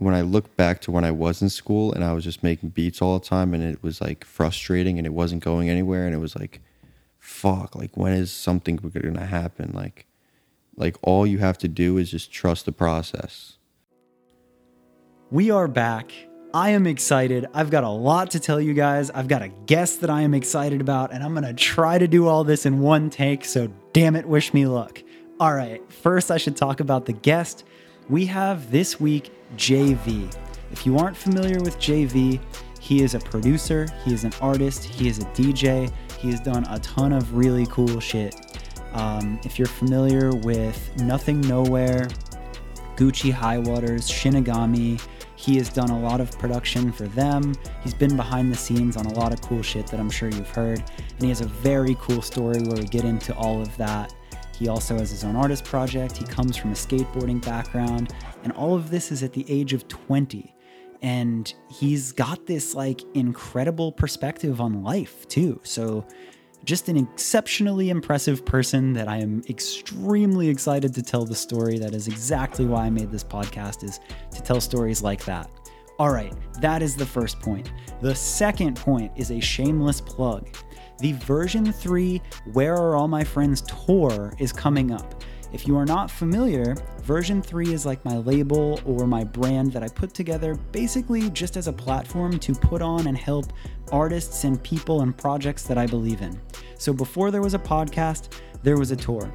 when I look back to when I was in school and I was just making beats all the time and it was like frustrating and it wasn't going anywhere and it was like, fuck, like when is something going to happen? Like all you have to do is just trust the process. We are back. I am excited. I've got a lot to tell you guys. I've got a guest that I am excited about, and I'm going to try to do all this in one take, so damn it, wish me luck. All right, first I should talk about the guest. We have this week, JV. If you aren't familiar with JV, he is a producer, he is an artist, he is a DJ, he has done a ton of really cool shit. If you're familiar with Nothing Nowhere, Gucci Highwaters, Shinigami, he has done a lot of production for them. He's been behind the scenes on a lot of cool shit that I'm sure you've heard. And he has a very cool story where we get into all of that. He also has his own artist project. He comes from a skateboarding background. And all of this is at the age of 20. And he's got this like incredible perspective on life too. So just an exceptionally impressive person that I am extremely excited to tell the story. That is exactly why I made this podcast, is to tell stories like that. All right, that is the first point. The second point is a shameless plug. The Version 3 Where Are All My Friends tour is coming up. If you are not familiar, Version 3 is like my label or my brand that I put together basically just as a platform to put on and help artists and people and projects that I believe in. So before there was a podcast, there was a tour.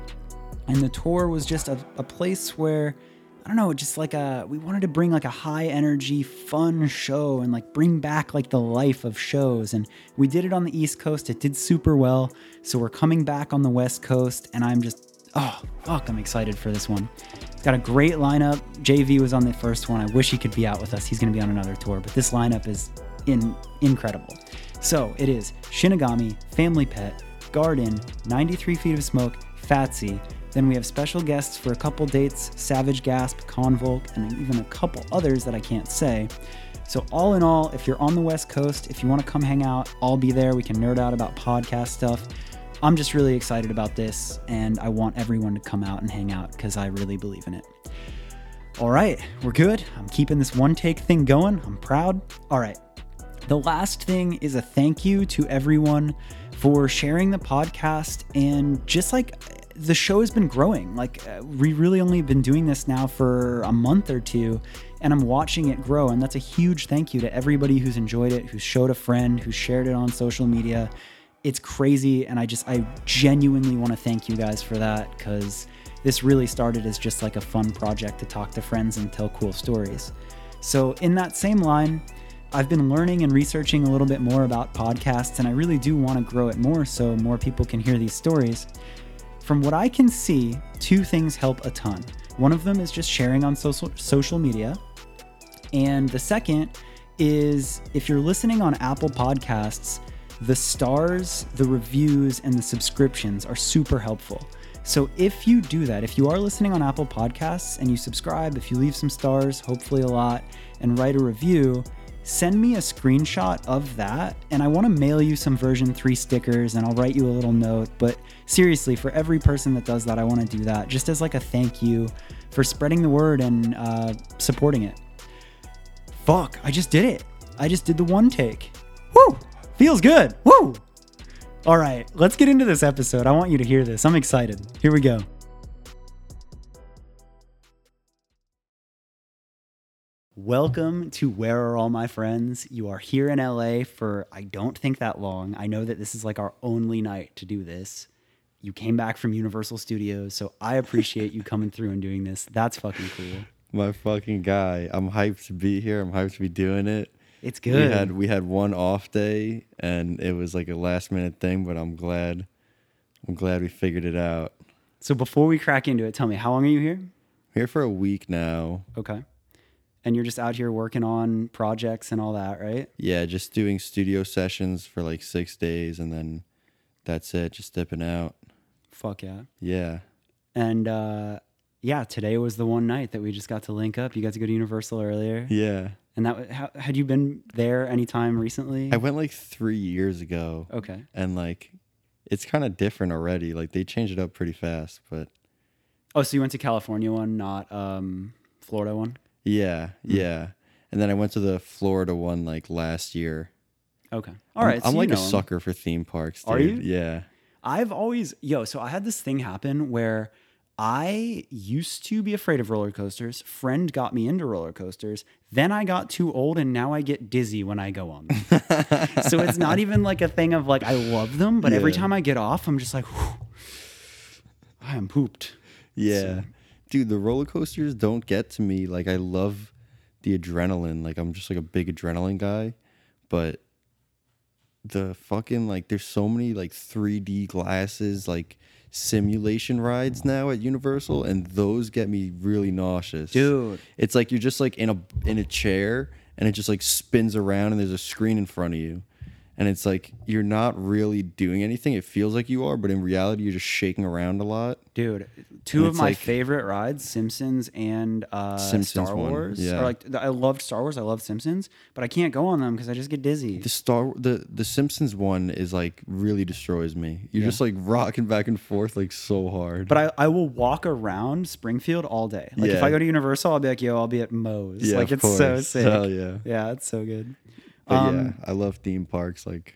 And the tour was just a place where, I don't know, just like we wanted to bring like a high energy, fun show and like bring back like the life of shows. And we did it on the East Coast. It did super well. So we're coming back on the West Coast, and I'm just, oh, fuck, I'm excited for this one. It's got a great lineup. JV was on the first one. I wish he could be out with us. He's going to be on another tour, but this lineup is incredible. So it is Shinigami, Family Pet, Garden, 93 Feet of Smoke, Fatsy. Then we have special guests for a couple dates, Savage Gasp, Convolk, and even a couple others that I can't say. So all in all, if you're on the West Coast, if you want to come hang out, I'll be there. We can nerd out about podcast stuff. I'm just really excited about this, and I want everyone to come out and hang out because I really believe in it. All right, we're good. I'm keeping this one take thing going. I'm proud. All right. The last thing is a thank you to everyone for sharing the podcast, and just like the show has been growing. Like we really only have been doing this now for a month or two, and I'm watching it grow, and that's a huge thank you to everybody who's enjoyed it, who showed a friend, who shared it on social media. It's crazy, and I genuinely want to thank you guys for that, because this really started as just like a fun project to talk to friends and tell cool stories. So in that same line, I've been learning and researching a little bit more about podcasts, and I really do want to grow it more so more people can hear these stories. From what I can see, two things help a ton. One of them is just sharing on social media, and the second is if you're listening on Apple Podcasts, the stars, the reviews, and the subscriptions are super helpful. So if you do that, if you are listening on Apple Podcasts and you subscribe, if you leave some stars, hopefully a lot, and write a review, send me a screenshot of that, and I want to mail you some Version 3 stickers, and I'll write you a little note. But seriously, for every person that does that, I want to do that just as like a thank you for spreading the word and supporting it. Fuck, I just did it. I just did the one take. Woo! Feels good. Woo! All right, let's get into this episode. I want you to hear this. I'm excited. Here we go. Welcome to Where Are All My Friends. You are here in LA for, I don't think that long. I know that this is like our only night to do this. You came back from Universal Studios, so I appreciate you coming through and doing this. That's fucking cool. My fucking guy. I'm hyped to be here. I'm hyped to be doing it. It's good. We had one off day, and it was like a last minute thing, but I'm glad we figured it out. So before we crack into it, tell me, how long are you here? I'm here for a week now. Okay. And you're just out here working on projects and all that, right? Yeah, just doing studio sessions for like 6 days, and then that's it, just stepping out. Fuck yeah. Yeah. And yeah, today was the one night that we just got to link up. You got to go to Universal earlier. Yeah. And that, had you been there any time recently? I went like 3 years ago. Okay. And like, it's kind of different already. Like they changed it up pretty fast, but. Oh, so you went to California one, not Florida one? Yeah, yeah. And then I went to the Florida one like last year. Okay. All right. I'm so like a sucker for theme parks, dude. Are you? Yeah. I've always, so I had this thing happen where I used to be afraid of roller coasters. Friend got me into roller coasters. Then I got too old and now I get dizzy when I go on them. So it's not even like a thing of like, I love them, but every time I get off, I'm just like, whew, I am pooped. Yeah. So. Dude, the roller coasters don't get to me. Like, I love the adrenaline. Like, I'm just like a big adrenaline guy, but the fucking, like, there's so many, like, 3D glasses, like, simulation rides now at Universal, and those get me really nauseous. Dude. It's like you're just, like, in a chair, and it just, like, spins around, and there's a screen in front of you. And it's, like, you're not really doing anything. It feels like you are, but in reality, you're just shaking around a lot. Dude, two of my favorite rides, Simpsons and Star Wars. Yeah. Or like, I loved Star Wars. I loved Simpsons, but I can't go on them because I just get dizzy. The Simpsons one is like really destroys me. You're just like rocking back and forth like so hard. But I will walk around Springfield all day. Like if I go to Universal, I'll be like, yo, I'll be at Moe's. Yeah, like it's course. So sick. Hell yeah. Yeah, it's so good. But I love theme parks. Like,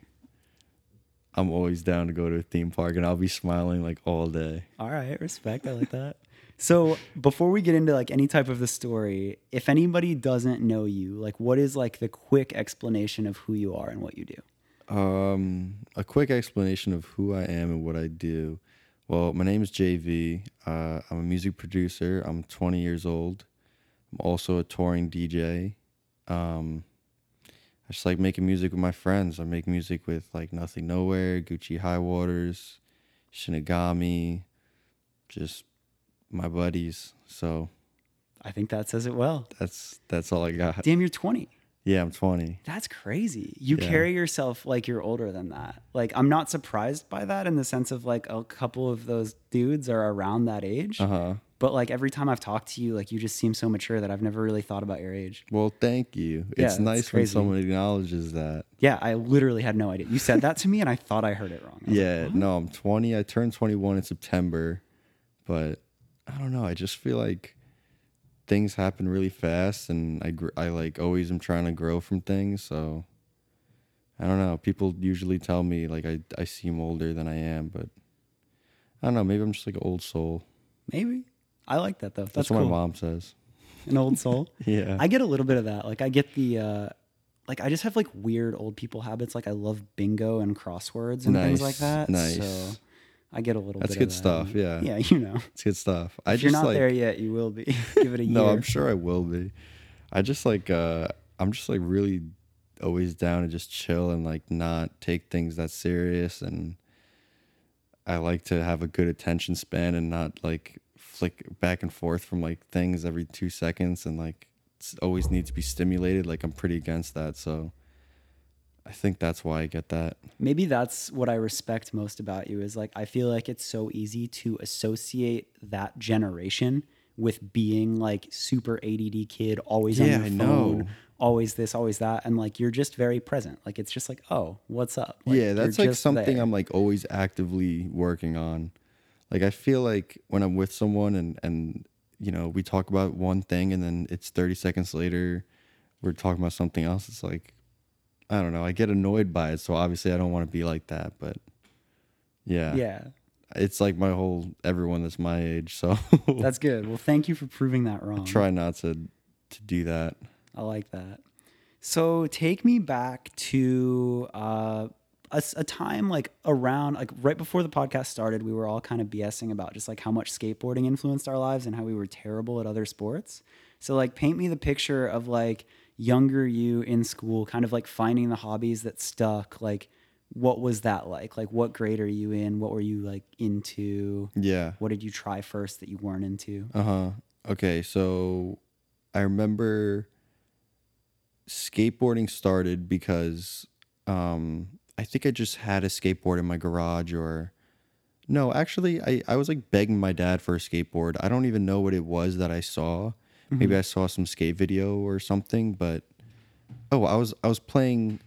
I'm always down to go to a theme park, and I'll be smiling like all day. All right, respect. I like that. So before we get into like any type of the story, if anybody doesn't know you, like what is like the quick explanation of who you are and what you do? A quick explanation of who I am and what I do. Well, my name is JV. I'm a music producer. I'm 20 years old. I'm also a touring DJ. I just like making music with my friends. I make music with like Nothing Nowhere, Gucci Highwaters, Shinigami, just my buddies. So I think that says it well. That's all I got. Damn, you're 20. Yeah, I'm 20. That's crazy. You carry yourself like you're older than that. Like, I'm not surprised by that in the sense of like a couple of those dudes are around that age. Uh-huh. But like every time I've talked to you, like you just seem so mature that I've never really thought about your age. Well, thank you. It's nice when someone acknowledges that. Yeah, I literally had no idea. You said that to me and I thought I heard it wrong. Yeah, like, no, I'm 20. I turned 21 in September, but I don't know. I just feel like things happen really fast and I like always am trying to grow from things. So I don't know. People usually tell me like I seem older than I am, but I don't know. Maybe I'm just like an old soul. Maybe. I like that, though. That's what my mom says. An old soul? Yeah. I get a little bit of that. Like, I get the, like, I just have, like, weird old people habits. Like, I love bingo and crosswords and things like that. Nice. So I get a little bit of that. That's good stuff, yeah. Yeah, you know. It's good stuff. If you're not like, there yet, you will be. Give it a year. No, I'm sure I will be. I just, like, I'm just, like, really always down to just chill and, like, not take things that serious. And I like to have a good attention span and not, like, flick back and forth from like things every 2 seconds and like always need to be stimulated. Like I'm pretty against that, so I think that's why I get that. Maybe that's what I respect most about you is like I feel like it's so easy to associate that generation with being like super ADD kid, always on your phone, always this, always that, and like you're just very present. Like it's just like, oh, what's up? Like, yeah, that's like something there. I'm like always actively working on. Like, I feel like when I'm with someone and you know, we talk about one thing and then it's 30 seconds later, we're talking about something else. It's like, I don't know. I get annoyed by it. So obviously I don't want to be like that. But yeah. Yeah. It's like my whole everyone that's my age. So that's good. Well, thank you for proving that wrong. I try not to do that. I like that. So take me back to... a time like around like right before the podcast started, we were all kind of BSing about just like how much skateboarding influenced our lives and how we were terrible at other sports. So like paint me the picture of like younger you in school, kind of like finding the hobbies that stuck. Like what was that like? Like what grade are you in? What were you like into? Yeah. What did you try first that you weren't into? Uh-huh. Okay. So I remember skateboarding started because, I think I just had a skateboard in my garage or no, actually I was like begging my dad for a skateboard. I don't even know what it was that I saw. Mm-hmm. Maybe I saw some skate video or something, but I was playing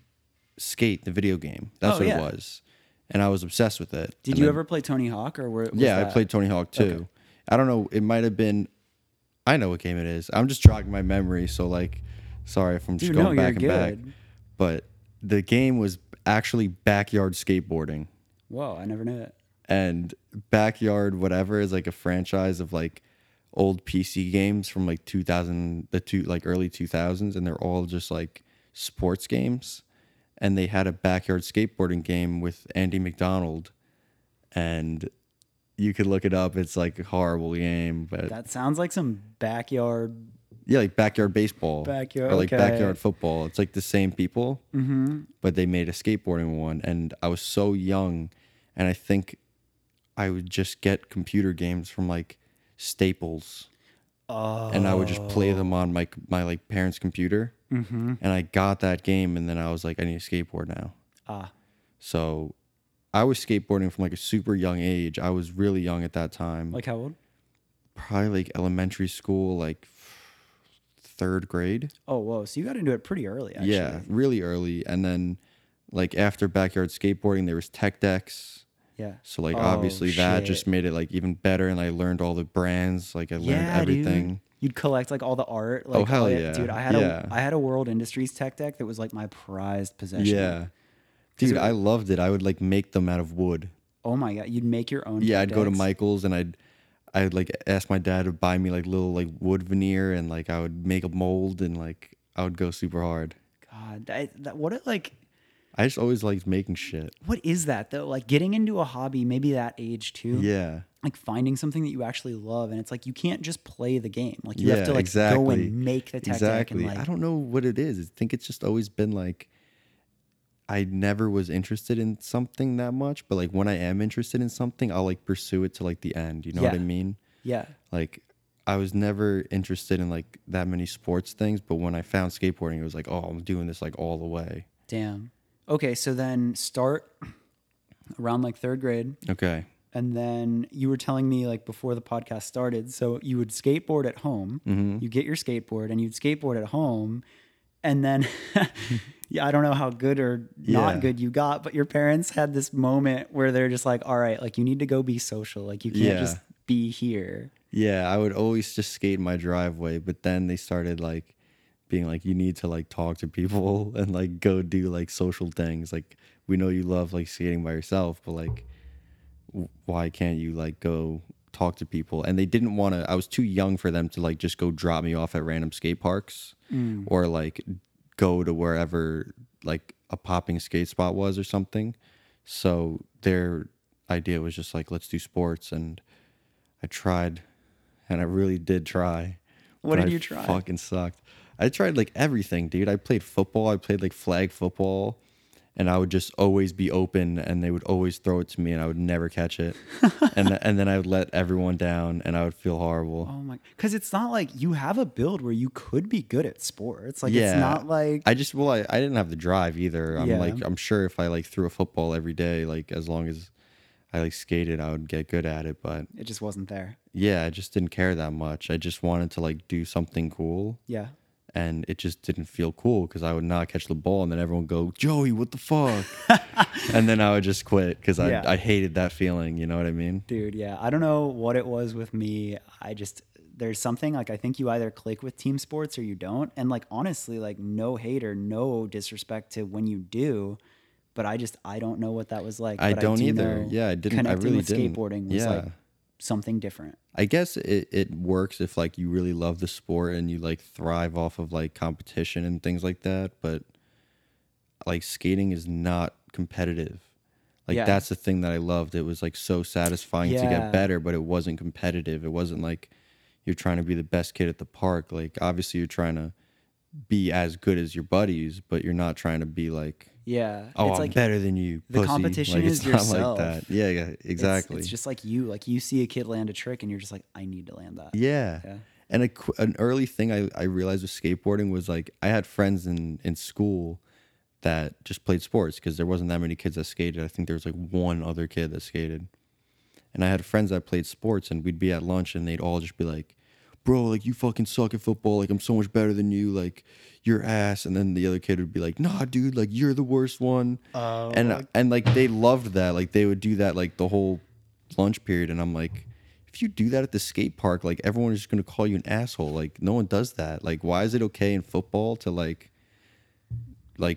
Skate, the video game. That's what it was. And I was obsessed with it. Did you ever play Tony Hawk or were Yeah, I played Tony Hawk too. Okay. I don't know, it might have been I know what game it is. I'm just jogging my memory, so like, sorry if I'm just going back and back. But the game was actually Backyard Skateboarding. Whoa, I never knew that. And Backyard whatever is like a franchise of like old PC games from like 2000, like early 2000s, and they're all just like sports games. And they had a Backyard Skateboarding game with Andy McDonald, and you could look it up. It's like a horrible game, but that sounds like some backyard. Yeah, like backyard baseball, backyard, or like backyard football. It's like the same people, but they made a skateboarding one. And I was so young, and I think I would just get computer games from like Staples, and I would just play them on my like parents' computer. And I got that game, and then I was like, I need a skateboard now. So I was skateboarding from like a super young age. I was really young at that time. Like how old? Probably like elementary school, like third grade. Oh, whoa. So you got into it pretty early, actually. Yeah, really early. And then like after Backyard Skateboarding, there was Tech Decks. Yeah. So like obviously that just made it like even better. And I learned all the brands. Like I learned everything. Dude. You'd collect like all the art. Like, oh, hell yeah. Dude, I had a World Industries Tech Deck that was like my prized possession. Yeah. Dude, I loved it. I would like make them out of wood. Oh my God. You'd make your own. Yeah, I'd go to Michael's and I'd like ask my dad to buy me like little like wood veneer, and like I would make a mold, and like I would go super hard. God, I just always liked making shit. What is that though? Like getting into a hobby, maybe that age too. Yeah. Like finding something that you actually love, and it's like you can't just play the game. Like you have to like go and make the tech deck. And like, I don't know what it is. I think it's just always been like, I never was interested in something that much, but like when I am interested in something, I'll like pursue it to like the end. You know what I mean? Yeah. Like I was never interested in like that many sports things, but when I found skateboarding, it was like, oh, I'm doing this like all the way. Damn. Okay. So then start around like third grade. Okay. And then you were telling me like before the podcast started, so you would skateboard at home, you get your skateboard and you'd skateboard at home. And then, I don't know how good or not good you got, but your parents had this moment where they're just like, all right, like you need to go be social. Like you can't just be here. Yeah, I would always just skate in my driveway. But then they started like being like, you need to like talk to people and like go do like social things. Like we know you love like skating by yourself, but like why can't you like go talk to people? And they didn't want to, I was too young for them to like just go drop me off at random skate parks or like go to wherever like a popping skate spot was or something. So their idea was just like, let's do sports. And I tried, and I really did try. What did you try? Fucking sucked. I tried like everything, dude. I played football. I played like flag football, and I would just always be open, and they would always throw it to me, and I would never catch it. and then I would let everyone down, and I would feel horrible. Oh my! Because it's not like you have a build where you could be good at sports. Like it's not like I didn't have the drive either. I'm sure if I like threw a football every day, like as long as I like skated, I would get good at it. But it just wasn't there. Yeah, I just didn't care that much. I just wanted to like do something cool. Yeah. And it just didn't feel cool because I would not catch the ball, and then everyone would go, Joey, what the fuck? And then I would just quit because I hated that feeling. You know what I mean? Dude, yeah. I don't know what it was with me. There's something like I think you either click with team sports or you don't. And like honestly, like no hate or no disrespect to when you do, but I don't know what that was like. I don't either. Yeah, I didn't. I really didn't. Connecting with skateboarding was like something different. I guess it works if like you really love the sport and you like thrive off of like competition and things like that, but like skating is not competitive. Like that's the thing that I loved. It was like so satisfying to get better, but it wasn't competitive. It wasn't like you're trying to be the best kid at the park. Like obviously you're trying to be as good as your buddies, but you're not trying to be like, it's I'm like better than you, pussy. The competition like, is yourself. Like that. Yeah, exactly. It's just like you see a kid land a trick and you're just like, I need to land that. Yeah. And an early thing I realized with skateboarding was like, I had friends in school that just played sports because there wasn't that many kids that skated. I think there was like one other kid that skated. And I had friends that played sports, and we'd be at lunch and they'd all just be like, bro, like you fucking suck at football. Like I'm so much better than you. Like your ass. And then the other kid would be like, nah, dude, like you're the worst one. And like they loved that. Like they would do that like the whole lunch period. And I'm like, if you do that at the skate park, like, everyone is just going to call you an asshole. Like, no one does that. Like, why is it okay in football to, like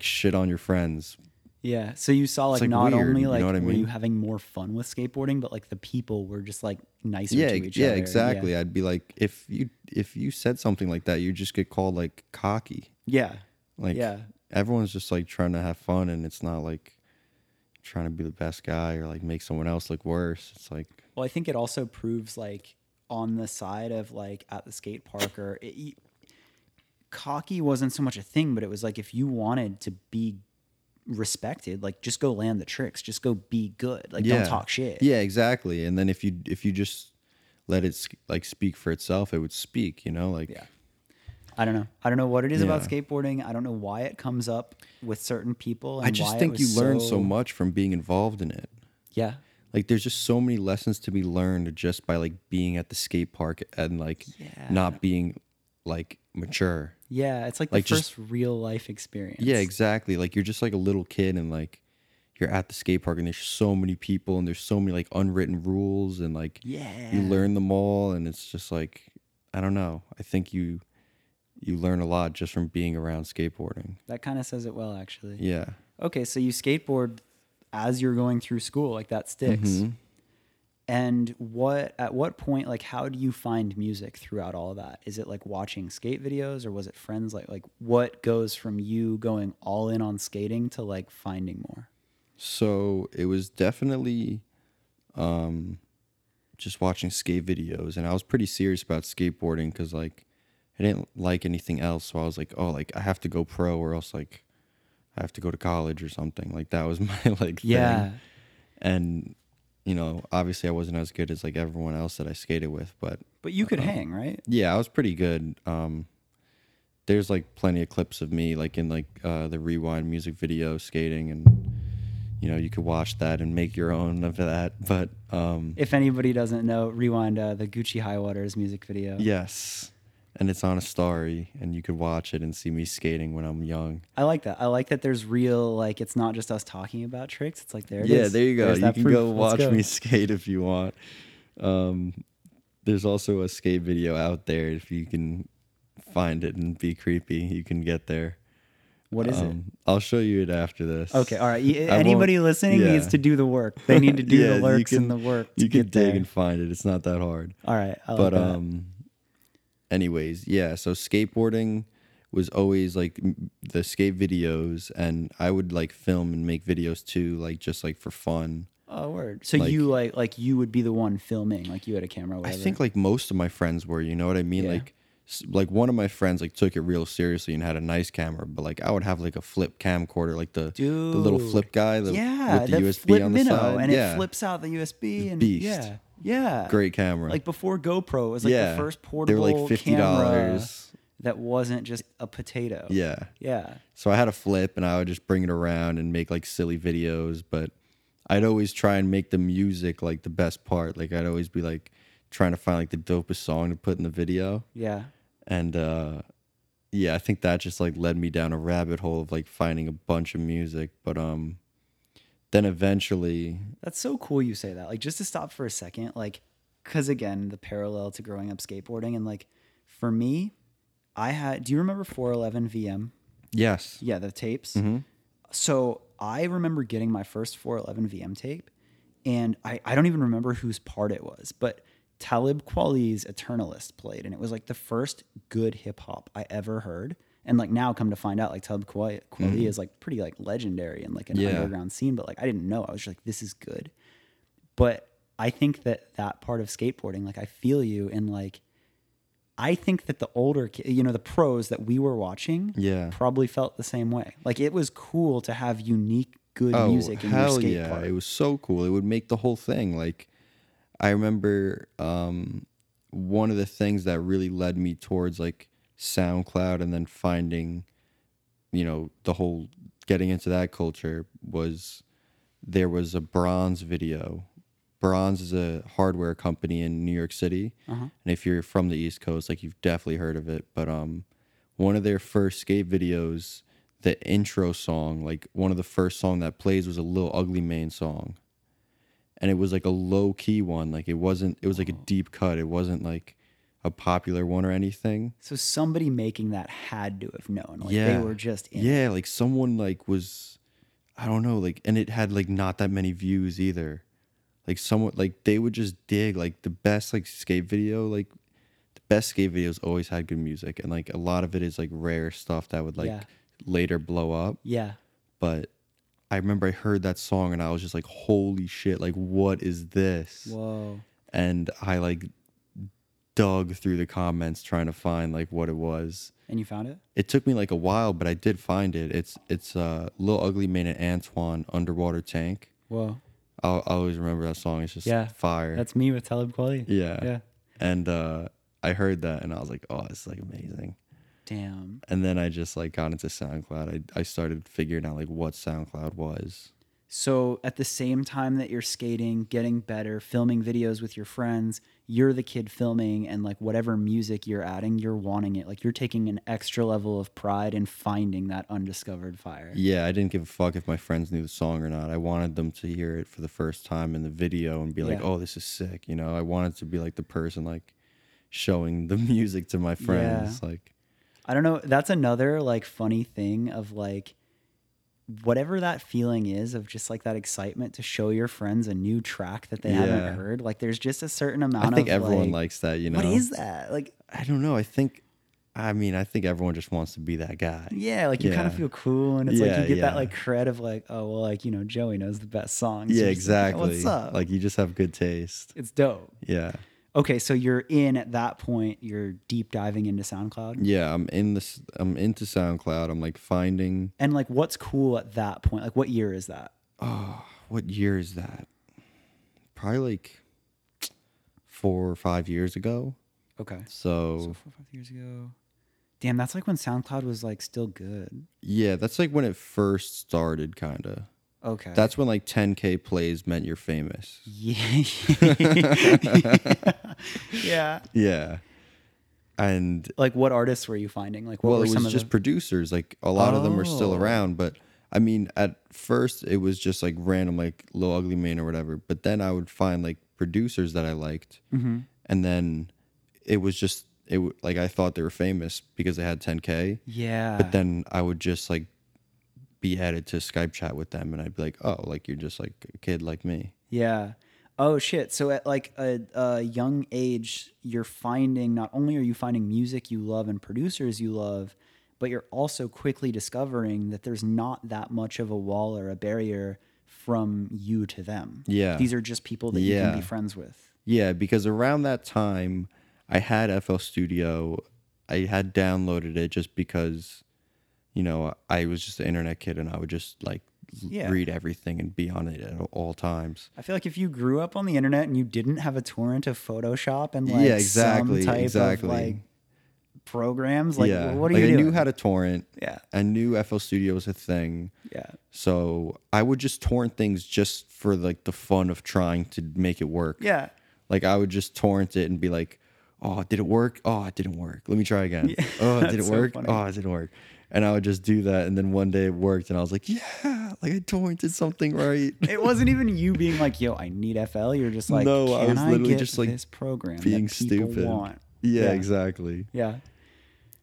shit on your friends? Yeah. So you saw, like, not weird, only, like, you know what I mean? Were you having more fun with skateboarding, but, like, the people were just, like, nicer to each other. Exactly. Yeah. I'd be like, if you said something like that, you just get called, like, cocky. Yeah. Like, yeah. Everyone's just, like, trying to have fun, and it's not, like, trying to be the best guy or, like, make someone else look worse. It's, like... Well, I think it also proves, like, on the side of, like, at the skate park, or cocky wasn't so much a thing, but it was like, if you wanted to be respected, like, just go land the tricks, just go be good, like, don't talk shit. Yeah, exactly. And then if you just let it, like, speak for itself, it would speak, you know, like. Yeah. I don't know what it is about skateboarding. I don't know why it comes up with certain people. And I just think you learn so much from being involved in it. Yeah. Like, there's just so many lessons to be learned just by, like, being at the skate park and, like, not being, like, mature. Yeah, it's, like, the first real-life experience. Yeah, exactly. Like, you're just, like, a little kid, and, like, you're at the skate park, and there's so many people, and there's so many, like, unwritten rules, and, like, you learn them all, and it's just, like, I don't know. I think you learn a lot just from being around skateboarding. That kind of says it well, actually. Yeah. Okay, so you skateboard... as you're going through school, like, that sticks. Mm-hmm. And at what point, like, how do you find music throughout all of that? Is it, like, watching skate videos, or was it friends? Like what goes from you going all in on skating to, like, finding more? So it was definitely just watching skate videos. And I was pretty serious about skateboarding because, like, I didn't like anything else. So I was like, oh, like, I have to go pro, or else, like, I have to go to college or something. Like, that was my, like, thing. And, you know, obviously I wasn't as good as, like, everyone else that I skated with, but you could hang, right? Yeah, I was pretty good. There's, like, plenty of clips of me, like, in, like, the Rewind music video skating, and, you know, you could watch that and make your own of that. But if anybody doesn't know, Rewind, the Gucci Highwaters music video. Yes. And it's on Atari, and you could watch it and see me skating when I'm young. I like that. I like that there's real, like, it's not just us talking about tricks. It's like, there it is. Yeah, there you go. You can go watch me skate if you want. There's also a skate video out there. If you can find it and be creepy, you can get there. What is it? I'll show you it after this. Okay, all right. Anybody listening needs to do the work. They need to do the lurks and the work to get there. You can dig and find it. It's not that hard. All right, I like that. Anyways, yeah, so skateboarding was always, like, the skate videos, and I would, like, film and make videos, too, like, just, like, for fun. Oh, word. So, like, you, like, you would be the one filming, like, you had a camera, whatever. I think, like, most of my friends were, you know what I mean? Yeah. Like, one of my friends, like, took it real seriously and had a nice camera, but, like, I would have, like, a flip camcorder, like, the little flip guy with the USB on the side. And it flips out the USB. And beast. Yeah. Yeah. Great camera. Like, before GoPro, it was, like, the first portable camera that wasn't just a potato. Yeah. Yeah. So I had a flip, and I would just bring it around and make, like, silly videos, but I'd always try and make the music, like, the best part. Like, I'd always be, like, trying to find, like, the dopest song to put in the video. Yeah. And, I think that just, like, led me down a rabbit hole of, like, finding a bunch of music, but, then eventually... That's so cool you say that. Like, just to stop for a second, like, because, again, the parallel to growing up skateboarding, and, like, for me, I had... Do you remember 411 VM? Yes. Yeah, the tapes. Mm-hmm. So I remember getting my first 411 VM tape, and I don't even remember whose part it was, but Talib Kweli's Eternalist played, and it was, like, the first good hip-hop I ever heard. And, like, now come to find out, like, Talib Kweli is, like, pretty, like, legendary in, like, an underground scene. But, like, I didn't know. I was just like, this is good. But I think that part of skateboarding, like, I feel you. And, like, I think that the older, you know, the pros that we were watching probably felt the same way. Like, it was cool to have unique, good music in your skate park. It was so cool. It would make the whole thing. Like, I remember one of the things that really led me towards, like, SoundCloud, and then finding, you know, the whole getting into that culture was there was a Bronze video. Bronze is a hardware company in New York City, and if you're from the East Coast, like, you've definitely heard of it. But one of their first skate videos, the intro song, like, one of the first song that plays was a Lil Ugly Mane song, and it was like a low key one. Like it wasn't, it was like a deep cut. It wasn't like a popular one or anything. So somebody making that had to have known. Like they were just in it. Like someone like was, I don't know, like, and it had like not that many views either. Like someone, like they would just dig like the best like skate video, like the best skate videos always had good music, and like a lot of it is like rare stuff that would like later blow up. Yeah. But I remember I heard that song and I was just like, holy shit, like what is this? Whoa. And I like dug through the comments trying to find like what it was. And you found it? It took me like a while, but I did find it. It's Lil Ugly made an Antoine Underwater Tank. Whoa. I always remember that song. It's just fire. That's me with Talib Kweli. Yeah. Yeah. And I heard that and I was like, oh, it's like amazing. Damn. And then I just like got into SoundCloud. I started figuring out like what SoundCloud was. So at the same time that you're skating, getting better, filming videos with your friends, you're the kid filming, and like whatever music you're adding, you're wanting it. Like you're taking an extra level of pride in finding that undiscovered fire. Yeah, I didn't give a fuck if my friends knew the song or not. I wanted them to hear it for the first time in the video and be like, oh, this is sick. You know, I wanted to be like the person like showing the music to my friends. Yeah. Like, I don't know. That's another like funny thing of like, whatever that feeling is of just like that excitement to show your friends a new track that they haven't heard. Like there's just a certain amount of, I think everyone like, likes that, you know. What is that? Like, I don't know. I think everyone just wants to be that guy. Yeah. Like you kind of feel cool. And it's like, you get that like cred of like, oh, well, like, you know, Joey knows the best songs. Yeah, exactly. Like, what's up? Like you just have good taste. It's dope. Yeah. Okay, so you're in at that point. You're deep diving into SoundCloud. Yeah, I'm into SoundCloud. I'm like finding and like what's cool at that point. Like, what year is that? Oh, what year is that? Probably like 4 or 5 years ago. Okay. So 4 or 5 years ago. Damn, that's like when SoundCloud was like still good. Yeah, that's like when it first started, kind of. Okay. That's when like 10K plays meant you're famous. Yeah. Yeah. Yeah. And like what artists were you finding? Like what were some of them? Well, it was just producers. Like a lot of them are still around, but I mean at first it was just like random like Lil Ugly Mane or whatever, but then I would find like producers that I liked. Mm-hmm. And then it was just like I thought they were famous because they had 10K. Yeah. But then I would just like be added to Skype chat with them and I'd be like, oh, like you're just like a kid like me. Yeah. Oh shit. So at like a young age, you're finding, not only are you finding music you love and producers you love, but you're also quickly discovering that there's not that much of a wall or a barrier from you to them. Yeah. These are just people that you can be friends with. Yeah, because around that time I had FL Studio. I had downloaded it just because, you know, I was just an internet kid and I would just like read everything and be on it at all times. I feel like if you grew up on the internet and you didn't have a torrent of Photoshop and like some type of like programs, like what are you doing? I knew how to torrent. Yeah. I knew FL Studio was a thing. Yeah. So I would just torrent things just for like the fun of trying to make it work. Yeah. Like I would just torrent it and be like, oh, did it work? Oh, it didn't work. Let me try again. Yeah. Oh, did it work? Funny. Oh, it didn't work. And I would just do that. And then one day it worked. And I was like, yeah, like I torrented something right. It wasn't even you being like, yo, I need FL. You're just like, no, I was literally just like this program being stupid. Want? Yeah, exactly. Yeah.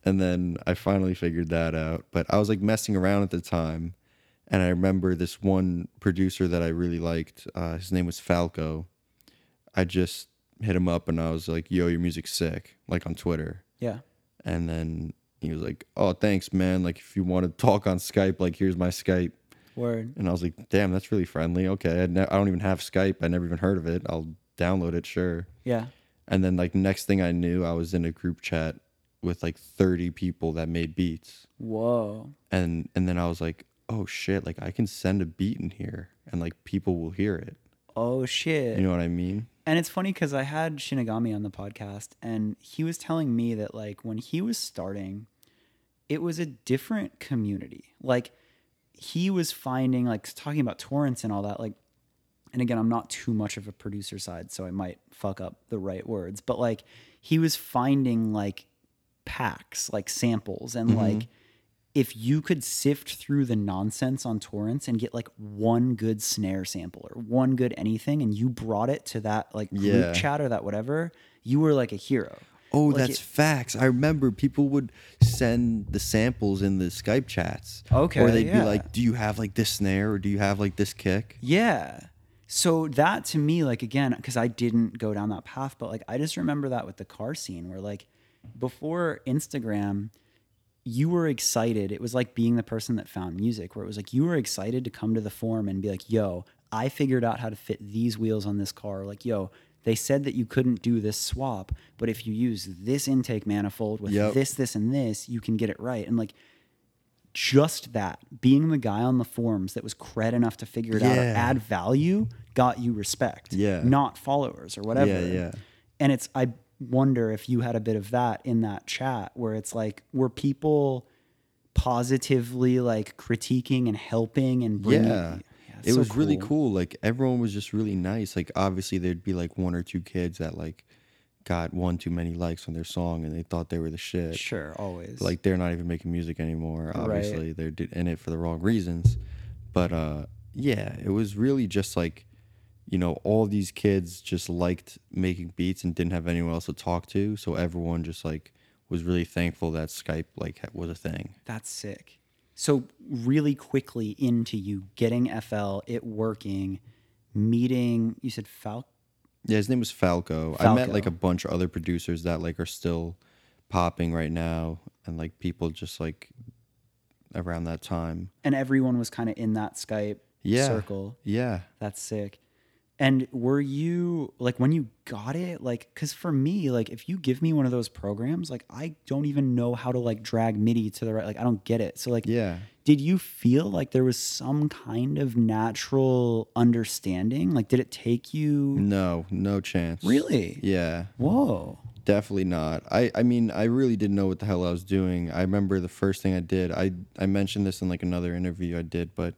And then I finally figured that out. But I was like messing around at the time. And I remember this one producer that I really liked. His name was Falco. I just hit him up and I was like, yo, your music's sick. Like on Twitter. Yeah. And then he was like, oh, thanks, man. Like, if you want to talk on Skype, like, here's my Skype. Word. And I was like, damn, that's really friendly. Okay. I don't even have Skype. I never even heard of it. I'll download it. Sure. Yeah. And then, like, next thing I knew, I was in a group chat with, like, 30 people that made beats. Whoa. And then I was like, oh, shit. Like, I can send a beat in here and, like, people will hear it. Oh, shit. You know what I mean? And it's funny because I had Shinigami on the podcast and he was telling me that, like, when he was starting, it was a different community. Like, he was finding, like, talking about torrents and all that, like, and again, I'm not too much of a producer side, so I might fuck up the right words, but, like, he was finding, like, packs, like, samples and, mm-hmm. like, if you could sift through the nonsense on torrents and get like one good snare sample or one good anything, and you brought it to that like group chat or that whatever, you were like a hero. Oh, like that's facts. I remember people would send the samples in the Skype chats. Okay. Or they'd be like, do you have like this snare or do you have like this kick? Yeah. So that to me, like, again, because I didn't go down that path, but like I just remember that with the car scene where like before Instagram, you were excited. It was like being the person that found music, where it was like you were excited to come to the forum and be like, yo, I figured out how to fit these wheels on this car. Like, yo, they said that you couldn't do this swap, but if you use this intake manifold with this, this, and this, you can get it right. And like just that, being the guy on the forums that was cred enough to figure it out or add value got you respect, not followers or whatever. And it's, I wonder if you had a bit of that in that chat where it's like, were people positively like critiquing and helping and bringing it was really cool. Like everyone was just really nice. Like obviously there'd be like one or two kids that like got one too many likes on their song and they thought they were the shit. Sure, always. But, like they're not even making music anymore. Obviously they're in it for the wrong reasons. But yeah, it was really just like, you know, all these kids just liked making beats and didn't have anyone else to talk to. So everyone just like was really thankful that Skype like was a thing. That's sick. So really quickly into you getting FL, it working, meeting, you said Falco? Yeah, his name was Falco. I met like a bunch of other producers that like are still popping right now and like people just like around that time. And everyone was kind of in that Skype circle. Yeah. That's sick. And were you like, when you got it, like, cause for me, like if you give me one of those programs, like I don't even know how to like drag MIDI to the right. Like I don't get it. So like, did you feel like there was some kind of natural understanding? Like, did it take you? No, no chance. Really? Yeah. Whoa. Definitely not. I mean, I really didn't know what the hell I was doing. I remember the first thing I did, I mentioned this in like another interview I did, but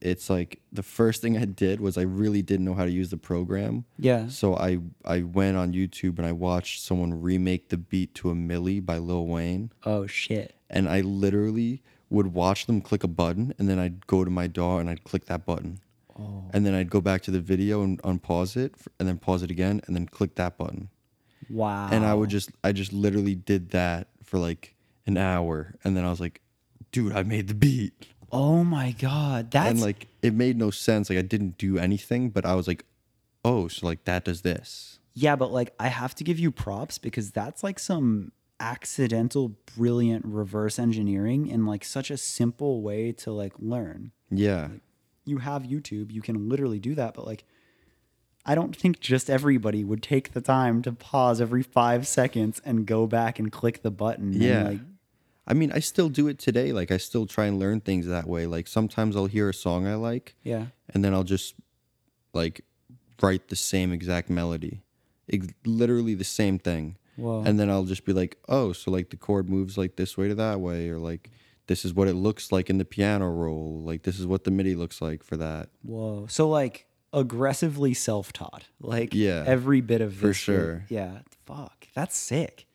it's like the first thing I did was I really didn't know how to use the program. Yeah. So I went on YouTube and I watched someone remake the beat to a Milli by Lil Wayne. Oh, shit. And I literally would watch them click a button and then I'd go to my DAW and I'd click that button. Oh. And then I'd go back to the video and unpause it and then pause it again and then click that button. Wow. And I just literally did that for like an hour. And then I was like, dude, I made the beat. Oh my God. That's... And like, it made no sense. Like I didn't do anything, but I was like, oh, so like that does this. Yeah. But like, I have to give you props because that's like some accidental, brilliant reverse engineering in like such a simple way to like learn. Yeah. Like, you have YouTube, you can literally do that. But like, I don't think just everybody would take the time to pause every 5 seconds and go back and click the button. Yeah. And like, I mean, I still do it today. Like, I still try and learn things that way. Like, sometimes I'll hear a song I like. Yeah. And then I'll just, like, write the same exact melody. Literally the same thing. Whoa. And then I'll just be like, oh, so, like, the chord moves, like, this way to that way. Or, like, this is what it looks like in the piano roll. Like, this is what the MIDI looks like for that. Whoa. So, like, aggressively self-taught. Like, every bit of this. For sure. Yeah. Fuck. That's sick.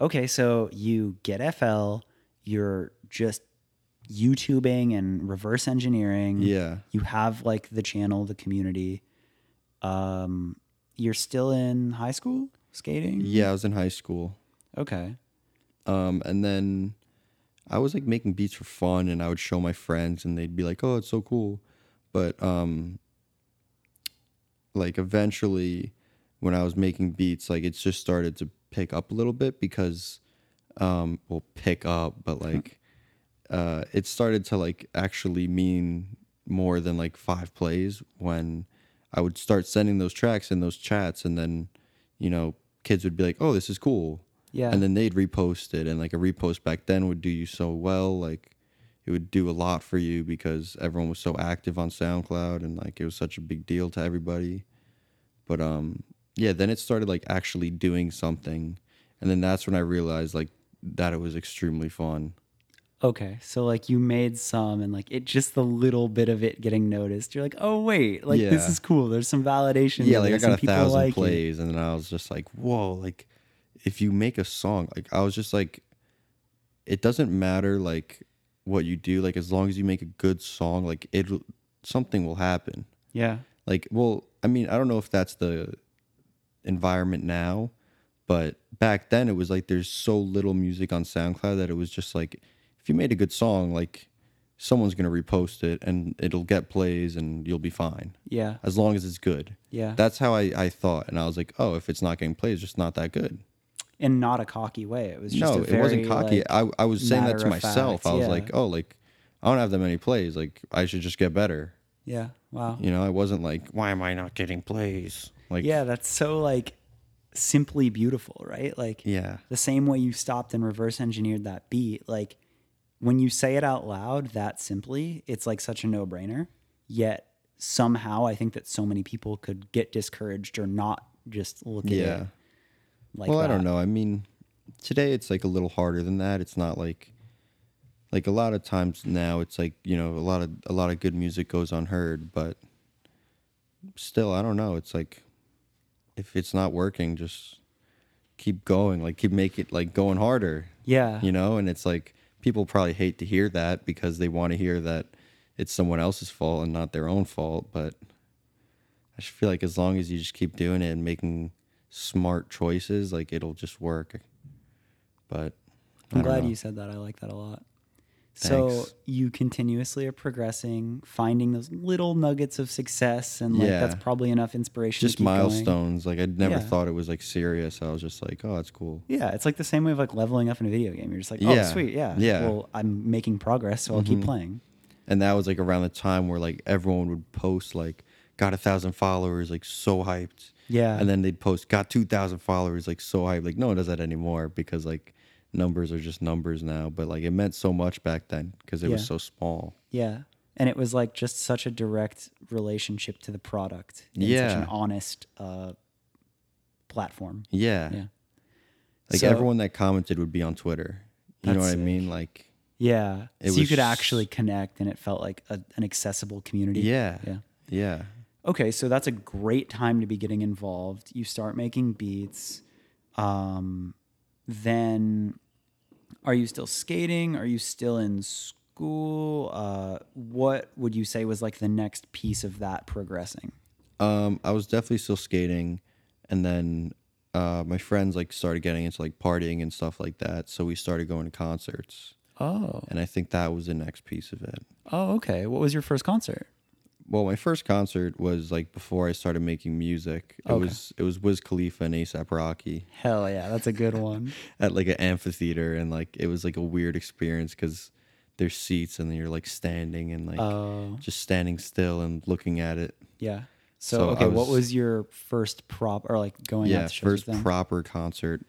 Okay, so you get FL, you're just YouTubing and reverse engineering. Yeah. You have like the channel, the community. You're still in high school skating? Yeah, I was in high school. Okay. And then I was like making beats for fun and I would show my friends and they'd be like, oh, it's so cool. But like eventually when I was making beats, like it's just started to pick up a little bit because it started to like actually mean more than like 5 plays when I would start sending those tracks in those chats and then, you know, kids would be like, oh, this is cool. Yeah. And then they'd repost it and like a repost back then would do you so well, like it would do a lot for you because everyone was so active on SoundCloud and like it was such a big deal to everybody. But yeah, then it started like actually doing something. And then that's when I realized like that it was extremely fun. Okay. So like you made some and like it just the little bit of it getting noticed. You're like, oh wait, like this is cool. There's some validation. Yeah, like I got 1,000 like plays and then I was just like, whoa, like if you make a song, like I was just like it doesn't matter like what you do, like as long as you make a good song, like it, something will happen. Yeah. Like, well, I mean, I don't know if that's the environment now, but back then it was like there's so little music on SoundCloud that it was just like if you made a good song, like someone's gonna repost it and it'll get plays and you'll be fine. Yeah. As long as it's good. Yeah. That's how I thought, and I was like, oh, if it's not getting plays, it's just not that good. In not a cocky way. It was just it wasn't cocky. Like, I was saying that to myself. Fact. I was like, oh, like I don't have that many plays. Like I should just get better. Yeah. Wow. You know, I wasn't like, why am I not getting plays? Like, yeah, that's so like simply beautiful, right? Like, yeah, the same way you stopped and reverse engineered that beat. Like when you say it out loud that simply, it's like such a no-brainer. Yet somehow I think that so many people could get discouraged or not just look at it. Like well, that. I don't know. I mean, today it's like a little harder than that. It's not like a lot of times now it's like, you know, a lot of good music goes unheard, but still, I don't know. It's like if it's not working, just keep going, like keep make it like going harder. Yeah. You know, and it's like people probably hate to hear that because they want to hear that it's someone else's fault and not their own fault, but I just feel like as long as you just keep doing it and making smart choices, like it'll just work. But I'm glad you said that. I like that a lot. Thanks. So you continuously are progressing, finding those little nuggets of success, and like that's probably enough inspiration, just to keep milestones going. Like I never thought it was like serious. I was just like, oh, that's cool. Yeah, it's like the same way of like leveling up in a video game. You're just like, oh sweet, well I'm making progress, so I'll keep playing. And that was like around the time where like everyone would post like got 1,000 followers, like so hyped. Yeah. And then they'd post, got 2,000 followers, like so hyped. Like, no one does that anymore because, like, numbers are just numbers now. But, like, it meant so much back then because it was so small. Yeah. And it was, like, just such a direct relationship to the product. And such an honest platform. Yeah. Yeah. Like, so, everyone that commented would be on Twitter. You know what I mean? Like, yeah. So you could actually connect, and it felt like an accessible community. Yeah. Yeah. Yeah. Okay, so that's a great time to be getting involved. You start making beats. Then are you still skating? Are you still in school? What would you say was like the next piece of that progressing? I was definitely still skating. And then my friends like started getting into like partying and stuff like that. So we started going to concerts. Oh. And I think that was the next piece of it. Oh, okay. What was your first concert? Well, my first concert was like before I started making music. Okay. It was Wiz Khalifa and ASAP Rocky. Hell yeah, that's a good one. At like an amphitheater, and like it was like a weird experience because there's seats and then you're like standing and like just standing still and looking at it. Yeah. So okay, what was your first prop or like going out to shows with them? First proper concert?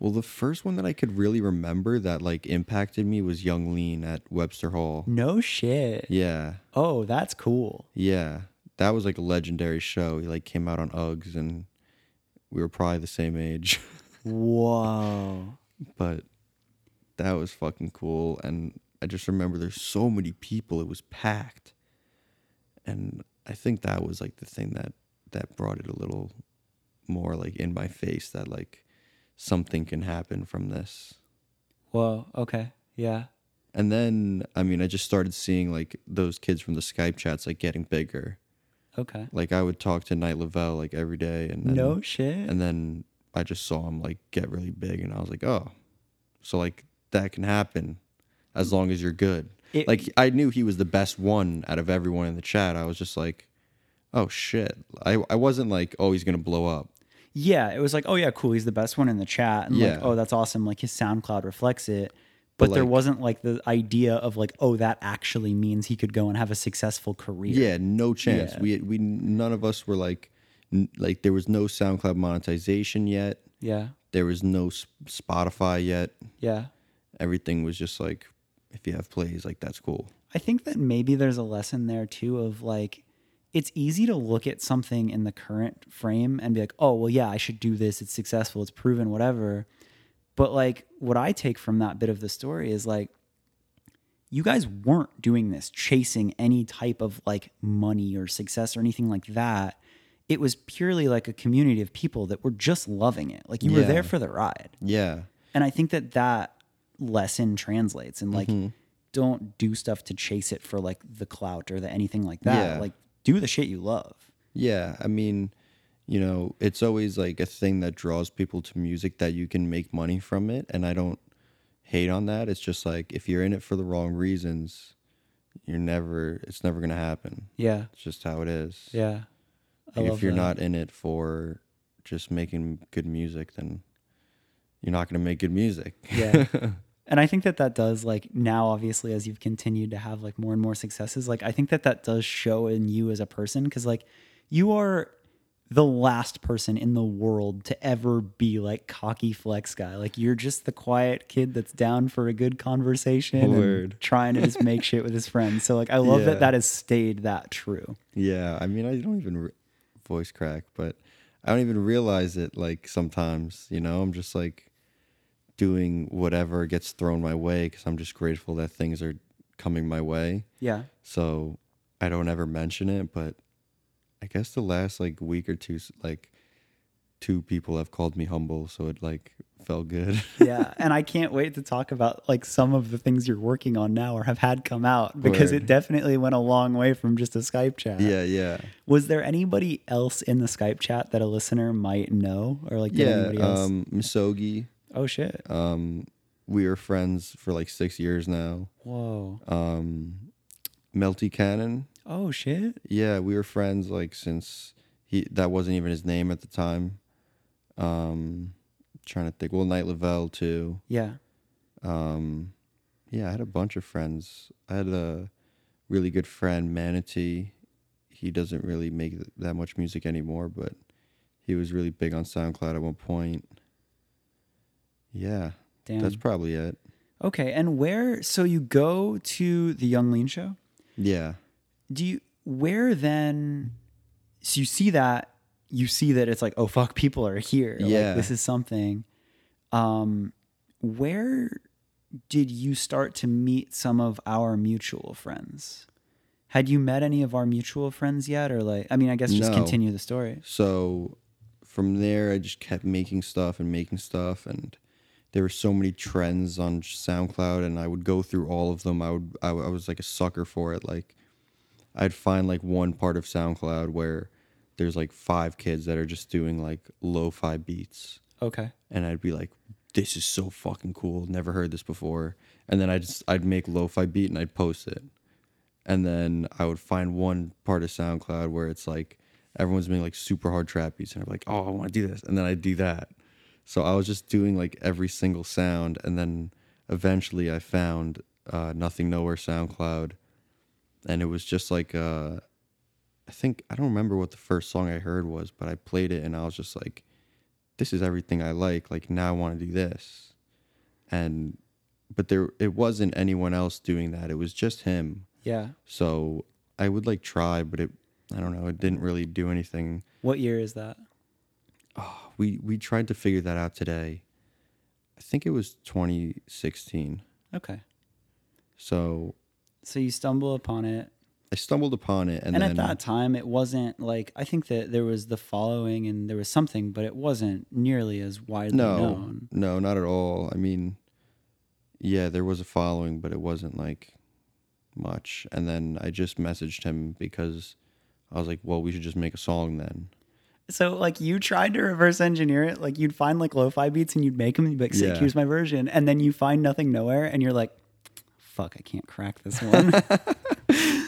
Well, the first one that I could really remember that like impacted me was Young Lean at Webster Hall. No shit. Yeah. Oh, that's cool. Yeah. That was like a legendary show. He like came out on Uggs and we were probably the same age. Whoa. But that was fucking cool. And I just remember there's so many people. It was packed. And I think that was like the thing that brought it a little more like in my face that like something can happen from this. Whoa, okay, yeah. And then, I mean, I just started seeing, like, those kids from the Skype chats, like, getting bigger. Okay. Like, I would talk to Knight Lavelle, like, every day. And then, no shit. And then I just saw him, like, get really big, and I was like, oh. So, like, that can happen as long as you're good. Like, I knew he was the best one out of everyone in the chat. I was just like, oh, shit. I wasn't like, oh, he's going to blow up. Yeah, it was like, oh, yeah, cool, he's the best one in the chat. And like, oh, that's awesome. Like, his SoundCloud reflects it. But like, there wasn't, like, the idea of, like, oh, that actually means he could go and have a successful career. Yeah, no chance. Yeah. We none of us were, like, there was no SoundCloud monetization yet. Yeah. There was no Spotify yet. Yeah. Everything was just, like, if you have plays, like, that's cool. I think that maybe there's a lesson there, too, of, like, it's easy to look at something in the current frame and be like, oh, well, yeah, I should do this. It's successful. It's proven, whatever. But like what I take from that bit of the story is like, you guys weren't doing this chasing any type of like money or success or anything like that. It was purely like a community of people that were just loving it. Like you were there for the ride. Yeah. And I think that lesson translates, and like don't do stuff to chase it for like the clout or the anything like that. Yeah. Like do the shit you love. Yeah. I mean, you know, it's always like a thing that draws people to music that you can make money from it. And I don't hate on that. It's just like, if you're in it for the wrong reasons, it's never going to happen. Yeah. It's just how it is. Yeah. Like if you're not in it for just making good music, then you're not going to make good music. Yeah. And I think that that does, like, now, obviously, as you've continued to have, like, more and more successes, like, I think that that does show in you as a person, because, like, you are the last person in the world to ever be, like, cocky flex guy. Like, you're just the quiet kid that's down for a good conversation and trying to just make shit with his friends. So, like, I love that that has stayed that true. Yeah. I mean, I don't even voice crack, but I don't even realize it, like, sometimes, you know? I'm just, like, doing whatever gets thrown my way because I'm just grateful that things are coming my way. Yeah. So I don't ever mention it, but I guess the last like week or two, like two people have called me humble, so it like felt good. Yeah. And I can't wait to talk about like some of the things you're working on now or have had come out, because it definitely went a long way from just a Skype chat. Yeah. Yeah. Was there anybody else in the Skype chat that a listener might know, or like anybody else? Misogi. Oh shit. We were friends for like 6 years now. Whoa. Melty Cannon. Oh shit. Yeah, we were friends like since that wasn't even his name at the time. Trying to think. Well, Knight Lavelle too. Yeah. Yeah, I had a bunch of friends. I had a really good friend, Manatee. He doesn't really make that much music anymore, but he was really big on SoundCloud at one point. Yeah. Damn. That's probably it. Okay. And so you go to the Young Lean show? Yeah. So you see that it's like, oh fuck, people are here. Yeah. Like, this is something. Where did you start to meet some of our mutual friends? Had you met any of our mutual friends yet? Or like, I mean, I guess just continue the story. So from there, I just kept making stuff and there were so many trends on SoundCloud, and I would go through all of them. I was like a sucker for it. Like, I'd find like one part of SoundCloud where there's like five kids that are just doing like lo-fi beats. Okay. And I'd be like, this is so fucking cool. Never heard this before. And then I'd make lo-fi beat and I'd post it. And then I would find one part of SoundCloud where it's like everyone's making like super hard trap beats, and I'm like, oh, I want to do this. And then I'd do that. So I was just doing like every single sound, and then eventually I found Nothing Nowhere SoundCloud, and it was just like I don't remember what the first song I heard was, but I played it and I was just like, this is everything I like. Like, now I want to do this, but it wasn't anyone else doing that. It was just him. Yeah. So I would like try, but I don't know. It didn't really do anything. What year is that? Oh, we tried to figure that out today. I think it was 2016. Okay. So you stumble upon it. I stumbled upon it. And then at that time, it wasn't like, I think that there was the following and there was something, but it wasn't nearly as widely known. No, not at all. I mean, yeah, there was a following, but it wasn't like much. And then I just messaged him because I was like, well, we should just make a song then. So, like, you tried to reverse engineer it. Like, you'd find, like, lo-fi beats and you'd make them and you'd be like, sick, here's my version. And then you find Nothing Nowhere and you're like, fuck, I can't crack this one.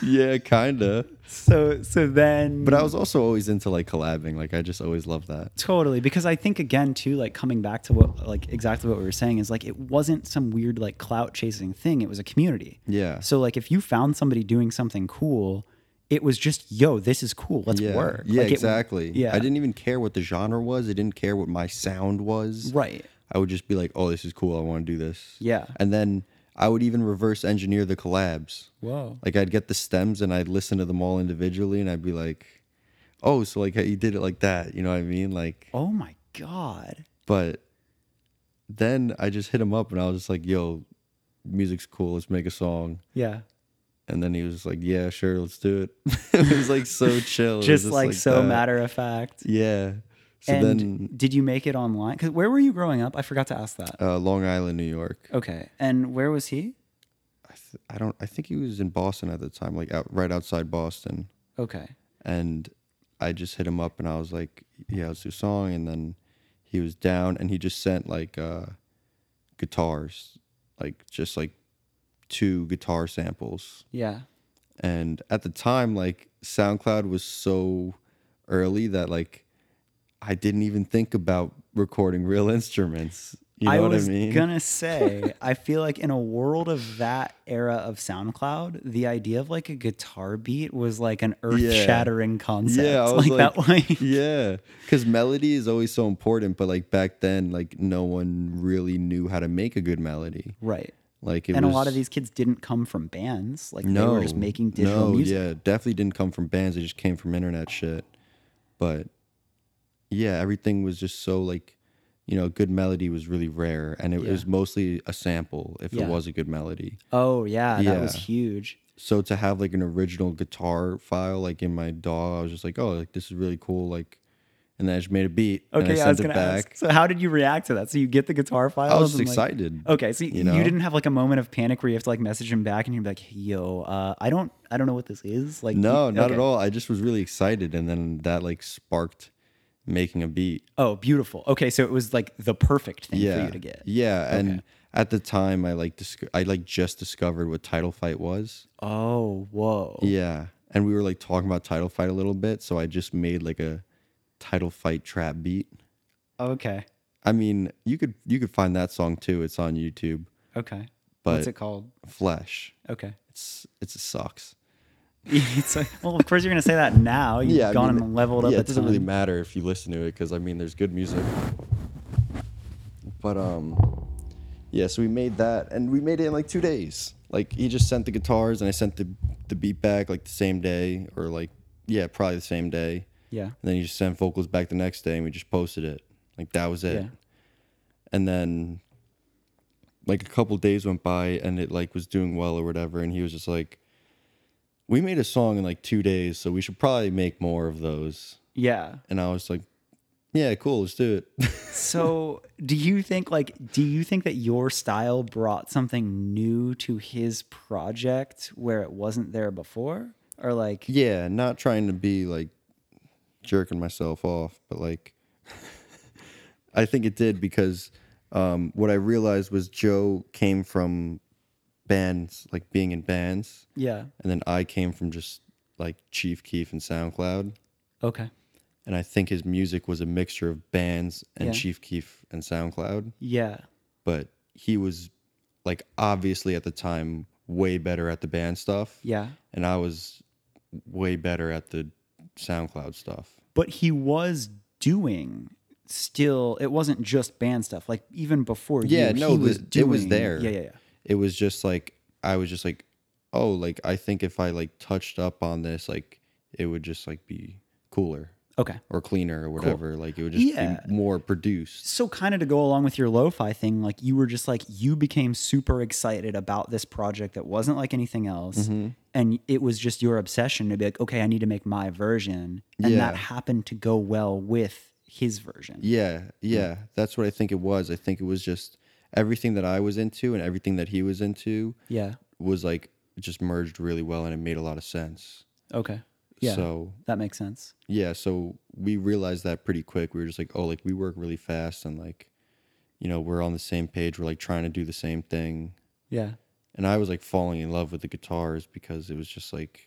Yeah, kind of. So then... But I was also always into, like, collabing. Like, I just always loved that. Totally. Because I think, again, too, like, coming back to what, like, exactly what we were saying is, like, it wasn't some weird, like, clout-chasing thing. It was a community. Yeah. So, like, if you found somebody doing something cool... It was just, yo, this is cool. Let's work. Yeah, like exactly. I didn't even care what the genre was. I didn't care what my sound was. Right. I would just be like, oh, this is cool. I want to do this. Yeah. And then I would even reverse engineer the collabs. Whoa. Like, I'd get the stems and I'd listen to them all individually and I'd be like, oh, so like you did it like that. You know what I mean? Like, oh my God. But then I just hit him up and I was just like, yo, music's cool. Let's make a song. Yeah. And then he was like, yeah, sure, let's do it. It was like so chill. Just like so matter of fact. Yeah. So and then, did you make it online? 'Cause where were you growing up? I forgot to ask that. Long Island, New York. Okay. And where was he? I think he was in Boston at the time, like right outside Boston. Okay. And I just hit him up and I was like, yeah, let's do a song. And then he was down and he just sent like guitars, like just like 2 guitar samples. Yeah. And at the time, like SoundCloud was so early that like I didn't even think about recording real instruments. You know I what was I mean? Gonna say, I feel like in a world of that era of SoundCloud, the idea of like a guitar beat was like an earth-shattering concept. Yeah, I was like yeah, because melody is always so important, but like back then, like no one really knew how to make a good melody, right? Like it and was, a lot of these kids didn't come from bands, like they were just making digital music. Yeah, definitely didn't come from bands. They just came from internet shit. But yeah, everything was just so like. You know, good melody was really rare, and it was mostly a sample if it was a good melody. Oh, yeah, that was huge. So to have, like, an original guitar file, like, in my DAW, I was just like, oh, like, this is really cool, like, and then I just made a beat, okay, and I was gonna ask, so how did you react to that? So you get the guitar file? I was just excited. Like, okay, so you didn't have, like, a moment of panic where you have to, like, message him back, and you're like, yo, I don't know what this is. Like, no, not at all. I just was really excited, and then that, like, sparked making a beat. Oh, beautiful. Okay, so it was like the perfect thing for you to get. Yeah, okay. And at the time, I just discovered what Title Fight was. Oh, whoa. Yeah, and we were like talking about Title Fight a little bit, so I just made like a Title Fight trap beat. Okay. I mean, you could find that song too. It's on YouTube. Okay. But what's it called? Flesh. Okay. It sucks. Well, of course you're gonna say that now. You've gone and leveled up. Yeah, it doesn't really matter if you listen to it because I mean, there's good music. But so we made that, and we made it in like 2 days. Like he just sent the guitars, and I sent the beat back like the same day, or like probably the same day. Yeah. And then he just sent vocals back the next day, and we just posted it. Like that was it. Yeah. And then like a couple days went by, and it like was doing well or whatever, and he was just like, we made a song in like 2 days, so we should probably make more of those. Yeah. And I was like, yeah, cool, let's do it. So do you think that your style brought something new to his project where it wasn't there before? Or like, yeah, not trying to be like jerking myself off, but like I think it did because what I realized was Joe came from bands, like being in bands, and then I came from just like Chief Keef and SoundCloud. Okay. And I think his music was a mixture of bands and Chief Keef and SoundCloud, but he was like obviously at the time way better at the band stuff, and I was way better at the SoundCloud stuff. But he was doing still, it wasn't just band stuff, like even before it was there. It was just like, I was just like, oh, like, I think if I like touched up on this, like, it would just like be cooler. Okay. Or cleaner or whatever. Cool. Like, it would just be more produced. So kind of to go along with your lo-fi thing, like, you were just like, you became super excited about this project that wasn't like anything else. Mm-hmm. And it was just your obsession to be like, okay, I need to make my version. And that happened to go well with his version. Yeah. Yeah. That's what I think it was. I think it was just everything that I was into and everything that he was into was like just merged really well, and it made a lot of sense. Okay. Yeah. So that makes sense. Yeah. So we realized that pretty quick. We were just like, oh, like we work really fast, and like, you know, we're on the same page. We're like trying to do the same thing. Yeah. And I was like falling in love with the guitars because it was just like,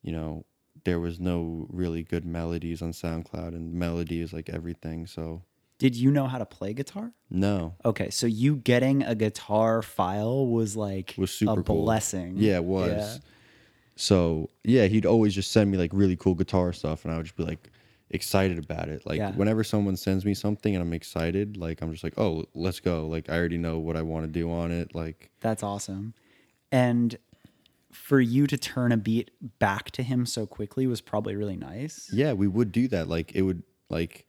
you know, there was no really good melodies on SoundCloud, and melody is like everything. So. Did you know how to play guitar? No. Okay, so you getting a guitar file was like super cool. Blessing. Yeah, it was. Yeah. So, yeah, he'd always just send me like really cool guitar stuff, and I would just be like excited about it. Like whenever someone sends me something and I'm excited, like I'm just like, "Oh, let's go." Like I already know what I want to do on it, like that's awesome. And for you to turn a beat back to him so quickly was probably really nice. Yeah, we would do that. Like it would like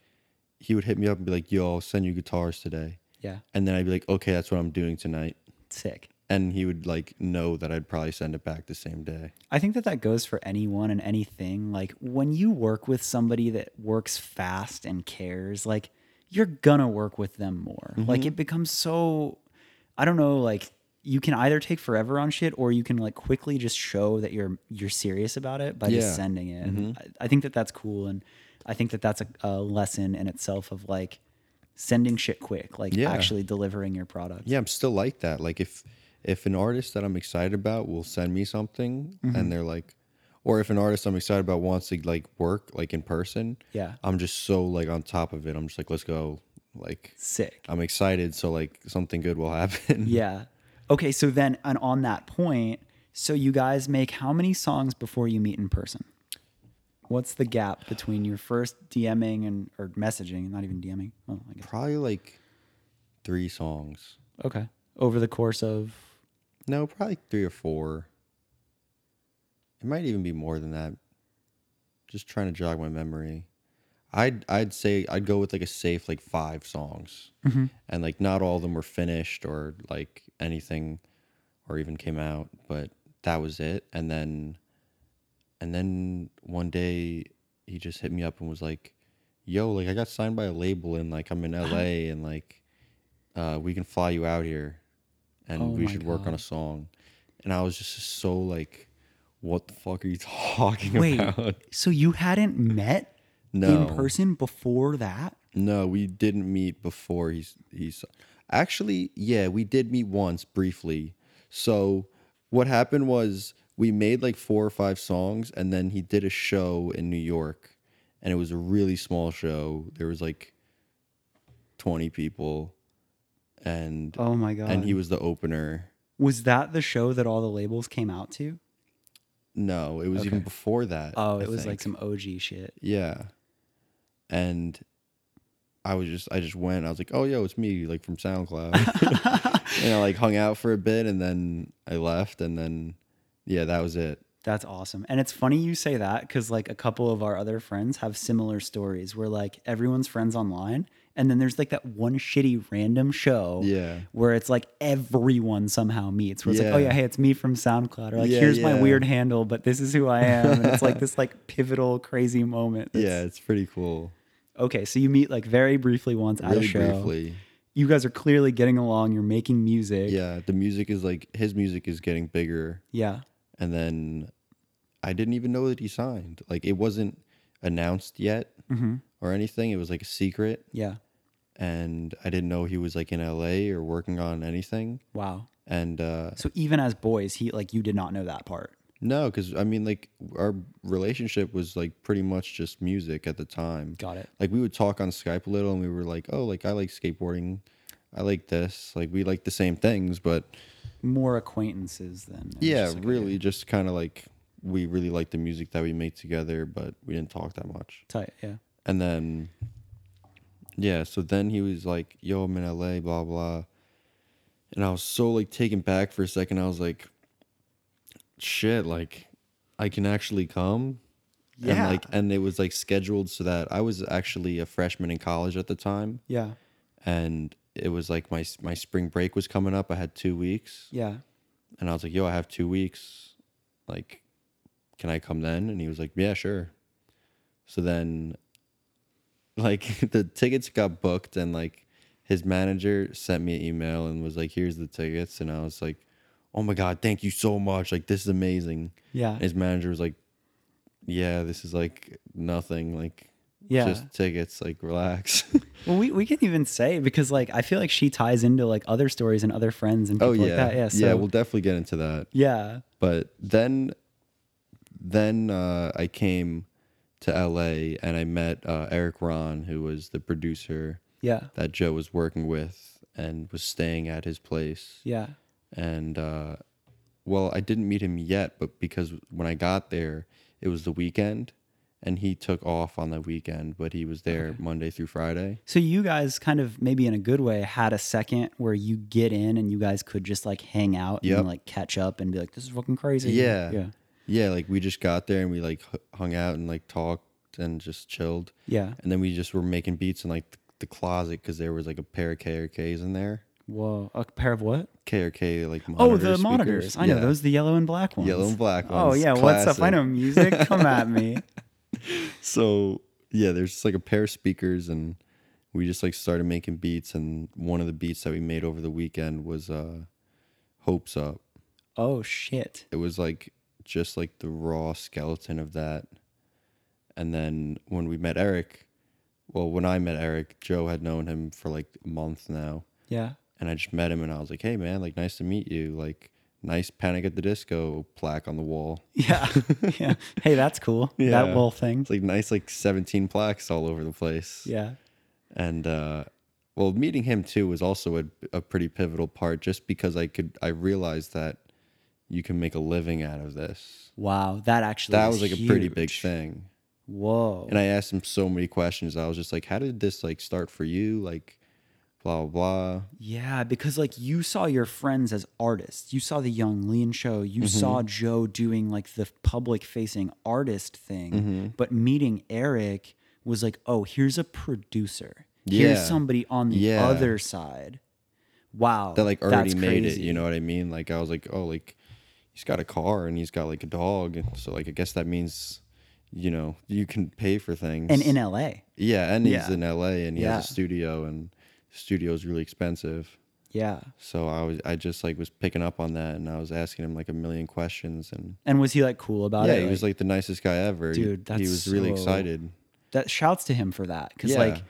he would hit me up and be like, yo, I'll send you guitars today. Yeah. And then I'd be like, okay, that's what I'm doing tonight. Sick. And he would like know that I'd probably send it back the same day. I think that that goes for anyone and anything. Like when you work with somebody that works fast and cares, like you're gonna work with them more. Mm-hmm. Like it becomes so, I don't know, like you can either take forever on shit or you can like quickly just show that you're serious about it by just sending it. Mm-hmm. And I think that that's cool. And I think that that's a lesson in itself of like sending shit quick, like actually delivering your product. Yeah. I'm still like that. Like if an artist that I'm excited about will send me something and they're like, or if an artist I'm excited about wants to like work like in person, I'm just so like on top of it. I'm just like, let's go, like sick. I'm excited. So like something good will happen. Yeah. Okay. So then, and on that point, so you guys make how many songs before you meet in person? What's the gap between your first DMing and, or messaging, not even DMing? Oh, I guess. Probably like 3 songs. Okay. Over the course of? No, probably 3 or 4. It might even be more than that. Just trying to jog my memory. I'd say I'd go with like a safe like 5 songs. Mm-hmm. And like not all of them were finished or like anything or even came out, but that was it. And then one day he just hit me up and was like, yo, like I got signed by a label and like I'm in LA and like we can fly you out here and we should work on a song. And I was just so like, what the fuck are you talking about? Wait, so you hadn't met? No. In person before that? No, we didn't meet before he's actually, yeah, we did meet once briefly. So what happened was we made like 4 or 5 songs and then he did a show in New York and it was a really small show. There was like 20 people and oh my God. And he was the opener. Was that the show that all the labels came out to? No, it was even before that. Oh, it was like some OG shit. Yeah. And I just went. I was like, oh, yo, it's me, like from SoundCloud. And I like hung out for a bit and then I left and then, yeah, that was it. That's awesome. And it's funny you say that because like a couple of our other friends have similar stories where like everyone's friends online. And then there's like that one shitty random show where it's like everyone somehow meets where it's like, oh yeah, hey, it's me from SoundCloud. Or like, here's my weird handle, but this is who I am. And it's like this like pivotal crazy moment. Yeah, it's pretty cool. Okay, so you meet like very briefly once at a show. Really briefly. You guys are clearly getting along. You're making music. Yeah, the music is like, his music is getting bigger. Yeah. And then I didn't even know that he signed. Like it wasn't announced yet or anything. It was like a secret. Yeah. And I didn't know he was like in LA or working on anything. Wow. And so even as boys, he like, you did not know that part. No, because I mean, like our relationship was like pretty much just music at the time. Got it. Like we would talk on Skype a little and we were like, oh, like I like skateboarding. I like this. Like we like the same things, but more acquaintances than. Yeah, just like, really okay. Just kind of like we really liked the music that we made together, but we didn't talk that much. Tight, yeah. And then. Yeah, so then he was like, yo, I'm in LA, blah, blah. And I was so, like, taken back for a second. I was like, shit, like, I can actually come? Yeah. And, like, and it was, like, scheduled so that I was actually a freshman in college at the time. Yeah. And it was, like, my spring break was coming up. I had 2 weeks. Yeah. And I was like, yo, I have 2 weeks. Like, can I come then? And he was like, yeah, sure. So then... like the tickets got booked and like his manager sent me an email and was like, here's the tickets. And I was like, oh my God, thank you so much. Like this is amazing. Yeah. And his manager was like, yeah, this is like nothing. Like just tickets, like relax. Well, we can even say, because like, I feel like she ties into like other stories and other friends and people like that. Yeah. So, yeah. We'll definitely get into that. Yeah. But then I came to LA and I met Eric Ron, who was the producer that Joe was working with and was staying at his place. Yeah. And well, I didn't meet him yet, but because when I got there, it was the weekend and he took off on the weekend, but he was there Monday through Friday. So you guys kind of, maybe in a good way, had a second where you get in and you guys could just like hang out and like catch up and be like, this is fucking crazy. Yeah. Yeah. Yeah, like we just got there and we like hung out and like talked and just chilled. Yeah. And then we just were making beats in like the closet because there was like a pair of KRKs in there. Whoa. A pair of what? KRK, like monitors. Oh, the monitors. I know those, the yellow and black ones. Yellow and black ones. Oh, yeah. Classic. What's up? I know music. Come at me. So, yeah, there's just like a pair of speakers, and we just like started making beats. And one of the beats that we made over the weekend was Hopes Up. Oh, shit. It was like just like the raw skeleton of that. And then when we met Eric, well, when I met Eric, Joe had known him for like a month now. Yeah. And I just met him and I was like, hey, man, like, nice to meet you. Like, nice Panic at the Disco plaque on the wall. Yeah. Yeah. Hey, that's cool. Yeah. That little thing. It's like nice, like 17 plaques all over the place. Yeah. And, well, meeting him too was also a pretty pivotal part, just because I realized that you can make a living out of this. Wow. That was like huge. A pretty big thing. Whoa. And I asked him so many questions. I was just like, how did this like start for you? Like, blah, blah, blah. Yeah, because like you saw your friends as artists. You saw the Young Lean show. You mm-hmm. saw Joe doing like the public-facing artist thing. Mm-hmm. But meeting Eric was like, oh, here's a producer. Yeah. Here's somebody on the other side. Wow. That like already made crazy. It, you know what I mean? Like I was like, oh, like he's got a car and he's got like a dog. And so like I guess that means, you know, you can pay for things. And in LA. Yeah, and he's in LA and he has a studio and... Studio is really expensive. Yeah. So I just like was picking up on that, and I was asking him like a million questions, and was he like cool about it? Yeah, he was like the nicest guy ever. Dude, that's he was really excited. That shouts to him for that, because like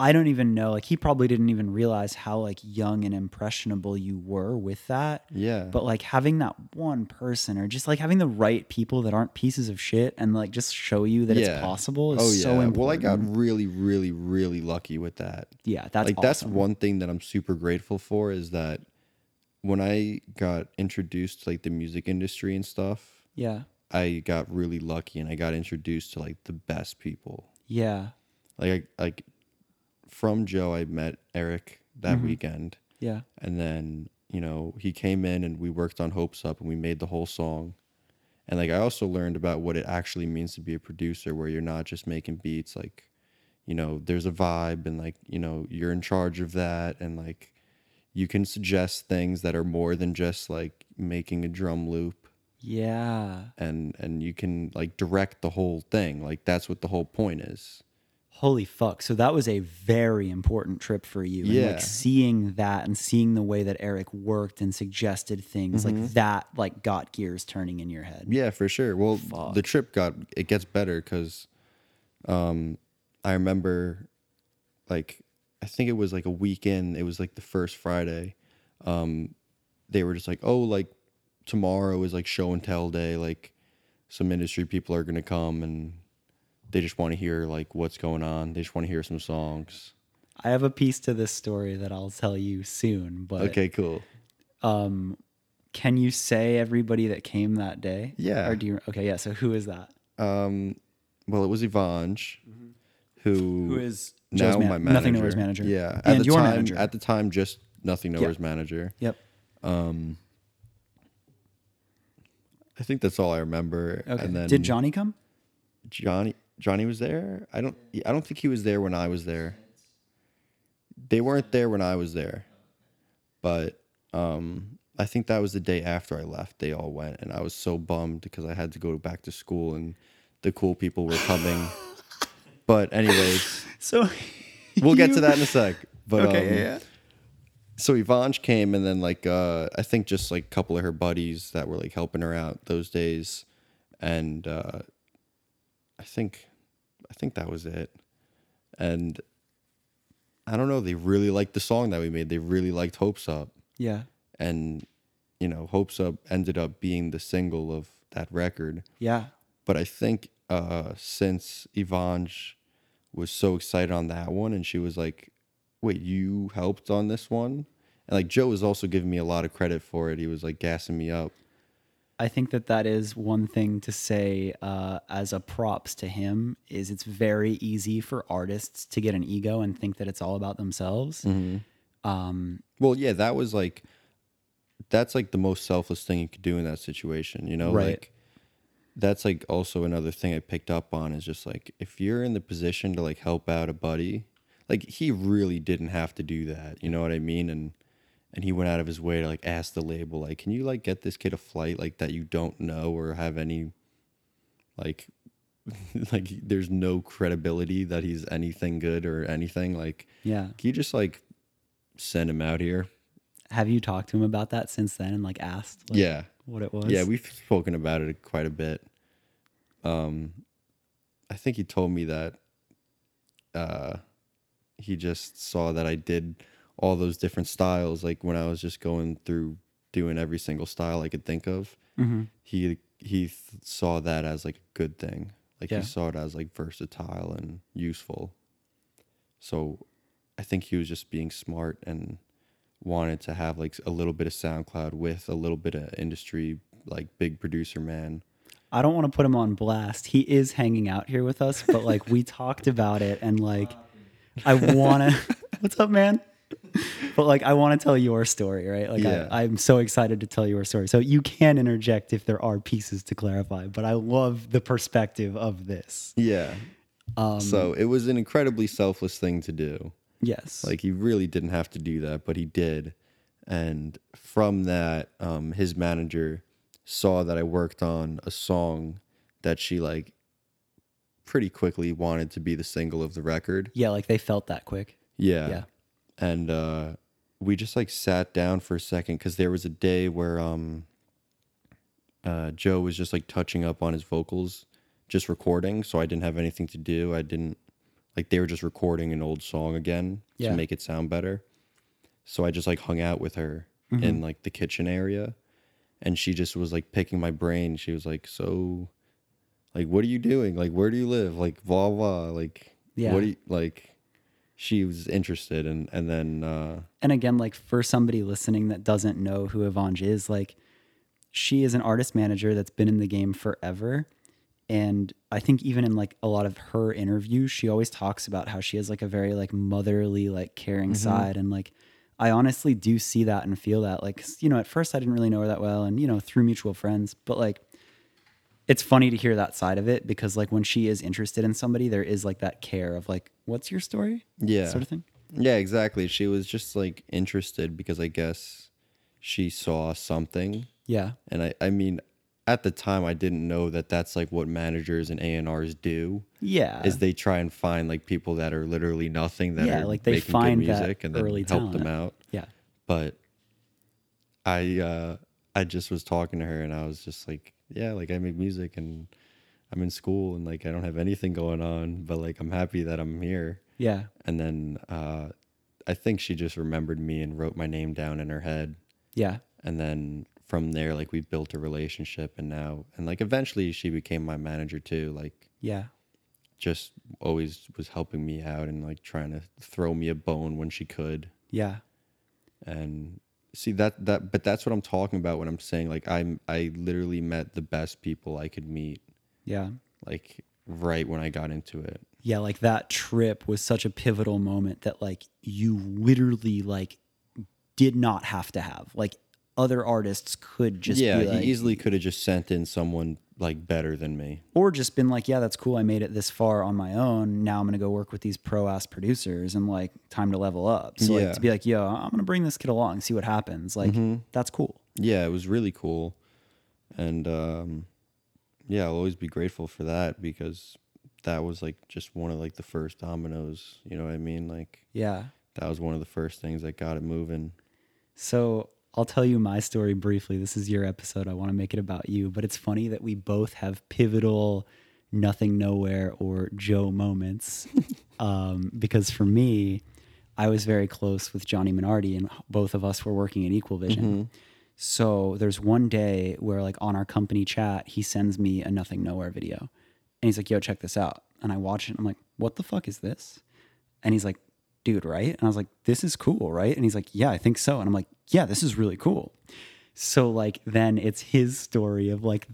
I don't even know, like he probably didn't even realize how like young and impressionable you were with that. Yeah. But like having that one person, or just like having the right people that aren't pieces of shit and like just show you that it's possible is so important. Well, I got really, really, really lucky with that. Yeah, that's like awesome. That's one thing that I'm super grateful for, is that when I got introduced to like the music industry and stuff, I got really lucky and I got introduced to like the best people. Yeah. Like from Joe, I met Eric that weekend. Yeah. And then, you know, he came in and we worked on Hopes Up and we made the whole song. And like, I also learned about what it actually means to be a producer, where you're not just making beats. Like, you know, there's a vibe and like, you know, you're in charge of that. And like, you can suggest things that are more than just like making a drum loop. Yeah. And you can like direct the whole thing. Like, that's what the whole point is. Holy fuck. So that was a very important trip for you. Yeah. And like seeing that and seeing the way that Eric worked and suggested things like that, like got gears turning in your head. Yeah, for sure. Well, the trip gets better because I remember like, I think it was like a weekend. It was like the first Friday. They were just like, oh, like tomorrow is like show and tell day. Like some industry people are going to come and they just want to hear like what's going on. They just want to hear some songs. I have a piece to this story that I'll tell you soon. But okay, cool. Can you say everybody that came that day? Yeah. Or do you? Okay, yeah. So who is that? Well, it was Yvonne, who is now my manager. Nothing Nowhere's manager. Yeah, and at the time, manager at the time, just Nothing Nowhere's manager. Yep. I think that's all I remember. Okay. And then, did Johnny come? Johnny was there. I don't think he was there when I was there. They weren't there when I was there, but I think that was the day after I left. They all went, and I was so bummed because I had to go back to school, and the cool people were coming. But anyways, so we'll get to that in a sec. But okay, yeah. So Yvonne came, and then like I think just like a couple of her buddies that were like helping her out those days, and I think that was it. And I don't know, they really liked the song that we made. They really liked Hopes Up. Yeah. And, you know, Hopes Up ended up being the single of that record. Yeah. But I think since Yvonne was so excited on that one, and she was like, wait, you helped on this one? And like Joe was also giving me a lot of credit for it. He was like gassing me up. I think that is one thing to say as a props to him, is it's very easy for artists to get an ego and think that it's all about themselves. Mm-hmm. Well, yeah, that was like, that's like the most selfless thing you could do in that situation, you know? Right. Like, that's like also another thing I picked up on, is just like, if you're in the position to like help out a buddy, like he really didn't have to do that. You know what I mean? And And he went out of his way to like ask the label, like, can you like get this kid a flight like that you don't know or have any like there's no credibility that he's anything good or anything, like, yeah, can you just like send him out here? Have you talked to him about that since then and like asked like, yeah, what it was? Yeah, we've spoken about it quite a bit. I think he told me that he just saw that I did all those different styles, like when I was just going through doing every single style I could think of. Mm-hmm. He saw that as like a good thing. Like, yeah, he saw it as like versatile and useful. So I think he was just being smart and wanted to have like a little bit of SoundCloud with a little bit of industry, like big producer man. I don't want to put him on blast. He is hanging out here with us, but like we talked about it and like I want to, what's up, man? But like I want to tell your story, right? Like, yeah. I'm so excited to tell your story. So you can interject if there are pieces to clarify, but I love the perspective of this. Yeah. So it was an incredibly selfless thing to do. Yes. Like, he really didn't have to do that, but he did. And from that, his manager saw that I worked on a song that she like pretty quickly wanted to be the single of the record. Yeah, like they felt that quick. Yeah. Yeah. And we just like sat down for a second because there was a day where Joe was just like touching up on his vocals, just recording. So I didn't have anything to do. I didn't, like, they were just recording an old song again, yeah, to make it sound better. So I just like hung out with her, mm-hmm, in like the kitchen area. And she just was like picking my brain. She was like, so like, what are you doing? Like, where do you live? Like, blah, blah. Like, yeah, what do you like? She was interested. And then, and again, like for somebody listening that doesn't know who Yvonne is, like, she is an artist manager that's been in the game forever. And I think even in like a lot of her interviews, she always talks about how she has like a very like motherly, like caring, mm-hmm, side. And like, I honestly do see that and feel that, like, you know, at first I didn't really know her that well and, you know, through mutual friends, but like, it's funny to hear that side of it because like when she is interested in somebody, there is like that care of like, what's your story? Yeah. Sort of thing. Yeah, exactly. She was just like interested because I guess she saw something. Yeah. And I mean, at the time I didn't know that that's like what managers and A&Rs do. Yeah. Is they try and find like people that are literally nothing, that, yeah, are like they making find good music and then help talent them out. Yeah. But I just was talking to her and I was just like, yeah, like I make music and I'm in school and like I don't have anything going on, but like I'm happy that I'm here. Yeah. And then I think she just remembered me and wrote my name down in her head. Yeah. And then from there, like, we built a relationship and now, and like eventually she became my manager too. Like, yeah, just always was helping me out and like trying to throw me a bone when she could. Yeah. And see that, but that's what I'm talking about when I'm saying like I literally met the best people I could meet. Yeah. Like right when I got into it. Yeah, like that trip was such a pivotal moment that like you literally like did not have to have. Like other artists could just be like, he easily could have just sent in someone like better than me. Or just been like, yeah, that's cool, I made it this far on my own. Now I'm going to go work with these pro-ass producers and like time to level up. So yeah, like to be like, yo, I'm going to bring this kid along and see what happens. Like, mm-hmm, that's cool. Yeah, it was really cool. And yeah, I'll always be grateful for that because that was like just one of like the first dominoes. You know what I mean? Like, yeah, that was one of the first things that got it moving. So I'll tell you my story briefly. This is your episode. I want to make it about you, but it's funny that we both have pivotal Nothing Nowhere or Joe moments. Because for me, I was very close with Johnny Minardi and both of us were working at Equal Vision. Mm-hmm. So there's one day where like on our company chat, he sends me a Nothing Nowhere video and he's like, yo, check this out. And I watch it and I'm like, what the fuck is this? And he's like, dude, right? And I was like, this is cool, right? And he's like, yeah, I think so. And I'm like, yeah, this is really cool. So like, then it's his story of like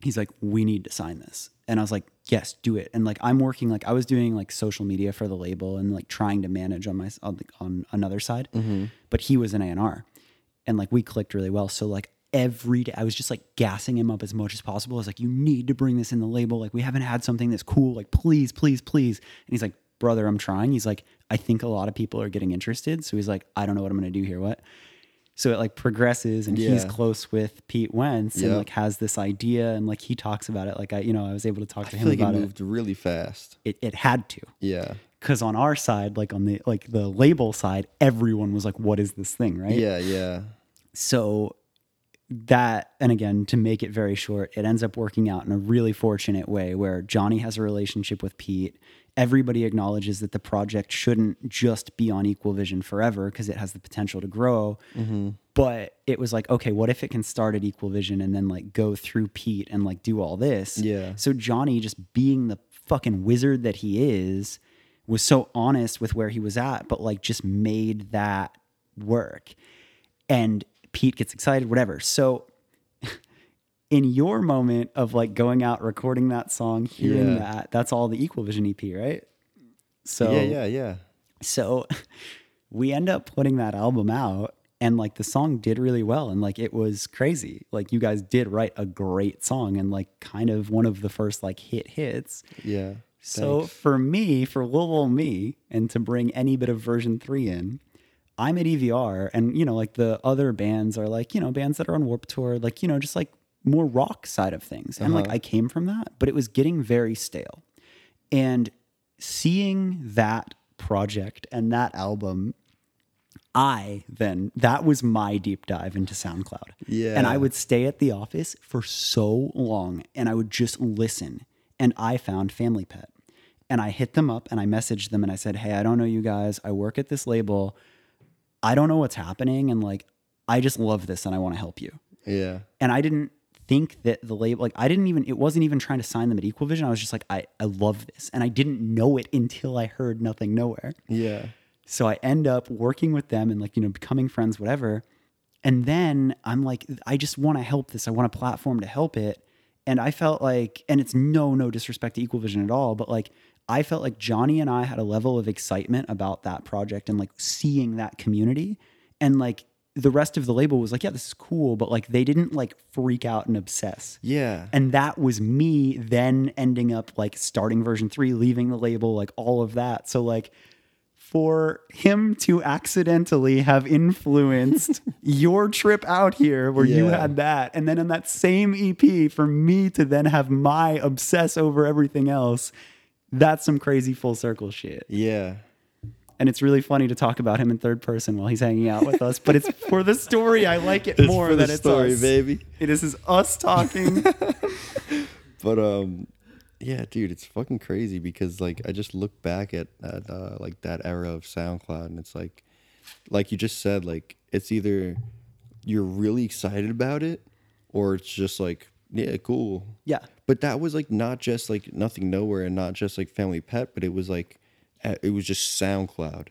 he's like, we need to sign this. And I was like, yes, do it. And like, I'm working, like I was doing like social media for the label and like trying to manage on another side, mm-hmm, but he was an A&R and like, we clicked really well. So like every day I was just like gassing him up as much as possible. I was like, you need to bring this in the label. Like we haven't had something that's cool. Like, please, please, please. And he's like, brother, I'm trying. He's like, I think a lot of people are getting interested. So he's like, I don't know what I'm going to do here. What? So it like progresses, and he's close with Pete Wentz and like has this idea, and like he talks about it. Like I was able to talk to him about it. It moved really fast. It had to. Yeah. Cause on our side, like on the, label side, everyone was like, what is this thing? Right. Yeah. Yeah. So that, and again, to make it very short, it ends up working out in a really fortunate way where Johnny has a relationship with Pete. Everybody acknowledges that the project shouldn't just be on Equal Vision forever because it has the potential to grow. Mm-hmm. But it was like, okay, what if it can start at Equal Vision and then like go through Pete and like do all this? Yeah. So Johnny, just being the fucking wizard that he is, was so honest with where he was at, but like just made that work. And Pete gets excited, whatever. So in your moment of like going out, recording that song, hearing that's all the Equal Vision EP, right? So yeah. So we end up putting that album out, and like the song did really well, and like it was crazy. Like you guys did write a great song, and like kind of one of the first like hits. Yeah. So thanks. For me, for little old me, and to bring any bit of version 3 in, I'm at EVR, and you know, like the other bands are like, you know, bands that are on Warped Tour, like, you know, just like more rock side of things. And like I came from that, but it was getting very stale. And seeing that project and that album, that was my deep dive into SoundCloud. Yeah. And I would stay at the office for so long, and I would just listen. And I found Family Pet, and I hit them up and I messaged them and I said, hey, I don't know you guys. I work at this label. I don't know what's happening. And like, I just love this and I want to help you. Yeah. And I didn't think that the label, like it wasn't even trying to sign them at Equal Vision. I was just like, I love this. And I didn't know it until I heard Nothing Nowhere. Yeah. So I end up working with them and like, you know, becoming friends, whatever. And then I'm like, I just want to help this. I want a platform to help it. And I felt like, and it's no disrespect to Equal Vision at all, but like, I felt like Johnny and I had a level of excitement about that project and like seeing that community, and like the rest of the label was like, yeah, this is cool. But like, they didn't like freak out and obsess. Yeah. And that was me then ending up like starting version 3, leaving the label, like all of that. So like for him to accidentally have influenced your trip out here where you had that. And then in that same EP for me to then have my obsess over everything else, that's some crazy full circle shit. Yeah. And it's really funny to talk about him in third person while he's hanging out with us. But it's for the story. I like it more than it's story, us. Baby. This is us talking. But yeah, dude, it's fucking crazy because like I just look back at like that era of SoundCloud, and it's like you just said, like it's either you're really excited about it or it's just like, yeah, cool. Yeah. But that was like not just like Nothing Nowhere and not just like Family Pet, but it was like, it was just SoundCloud.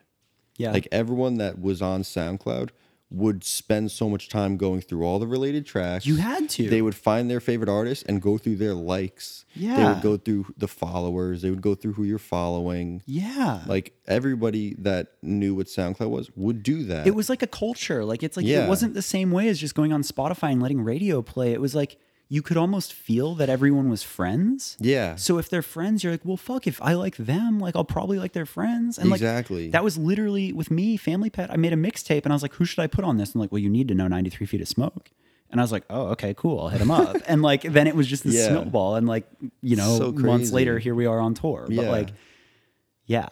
Yeah. Like everyone that was on SoundCloud would spend so much time going through all the related tracks. You had to. They would find their favorite artists and go through their likes. Yeah. They would go through the followers. They would go through who you're following. Yeah. Like everybody that knew what SoundCloud was would do that. It was like a culture. Like it's like, it wasn't the same way as just going on Spotify and letting radio play. It was like, you could almost feel that everyone was friends. Yeah. So if they're friends, you're like, well, fuck, if I like them, like I'll probably like their friends. And exactly. Like, that was literally with me, Family Pet. I made a mixtape and I was like, who should I put on this? And like, well, you need to know 93 Feet of Smoke. And I was like, oh, okay, cool. I'll hit him up. And like, then it was just this snowball. And like, you know, so months later, here we are on tour. But like, yeah.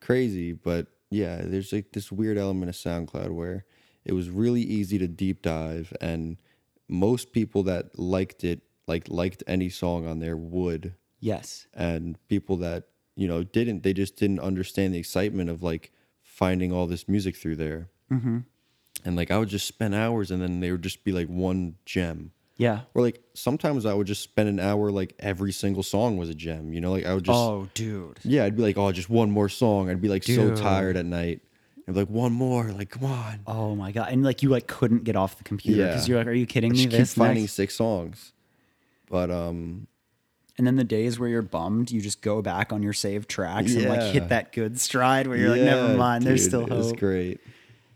Crazy. But yeah, there's like this weird element of SoundCloud where it was really easy to deep dive, and most people that liked it, like liked any song on there, would. Yes. And people that, you know, didn't, they just didn't understand the excitement of like finding all this music through there. Mm-hmm. And like I would just spend hours, and then they would just be like one gem. Yeah. Or like sometimes I would just spend an hour, like every single song was a gem, you know, like I would just. Oh, dude. Yeah. I'd be like, oh, just one more song. I'd be like so tired at night. And like one more, like come on! Oh my god! And like you like couldn't get off the computer because you're like, are you kidding me? Keep finding six songs, but and then the days where you're bummed, you just go back on your saved tracks and like hit that good stride where you're like, never mind, dude, there's still hope. It's great.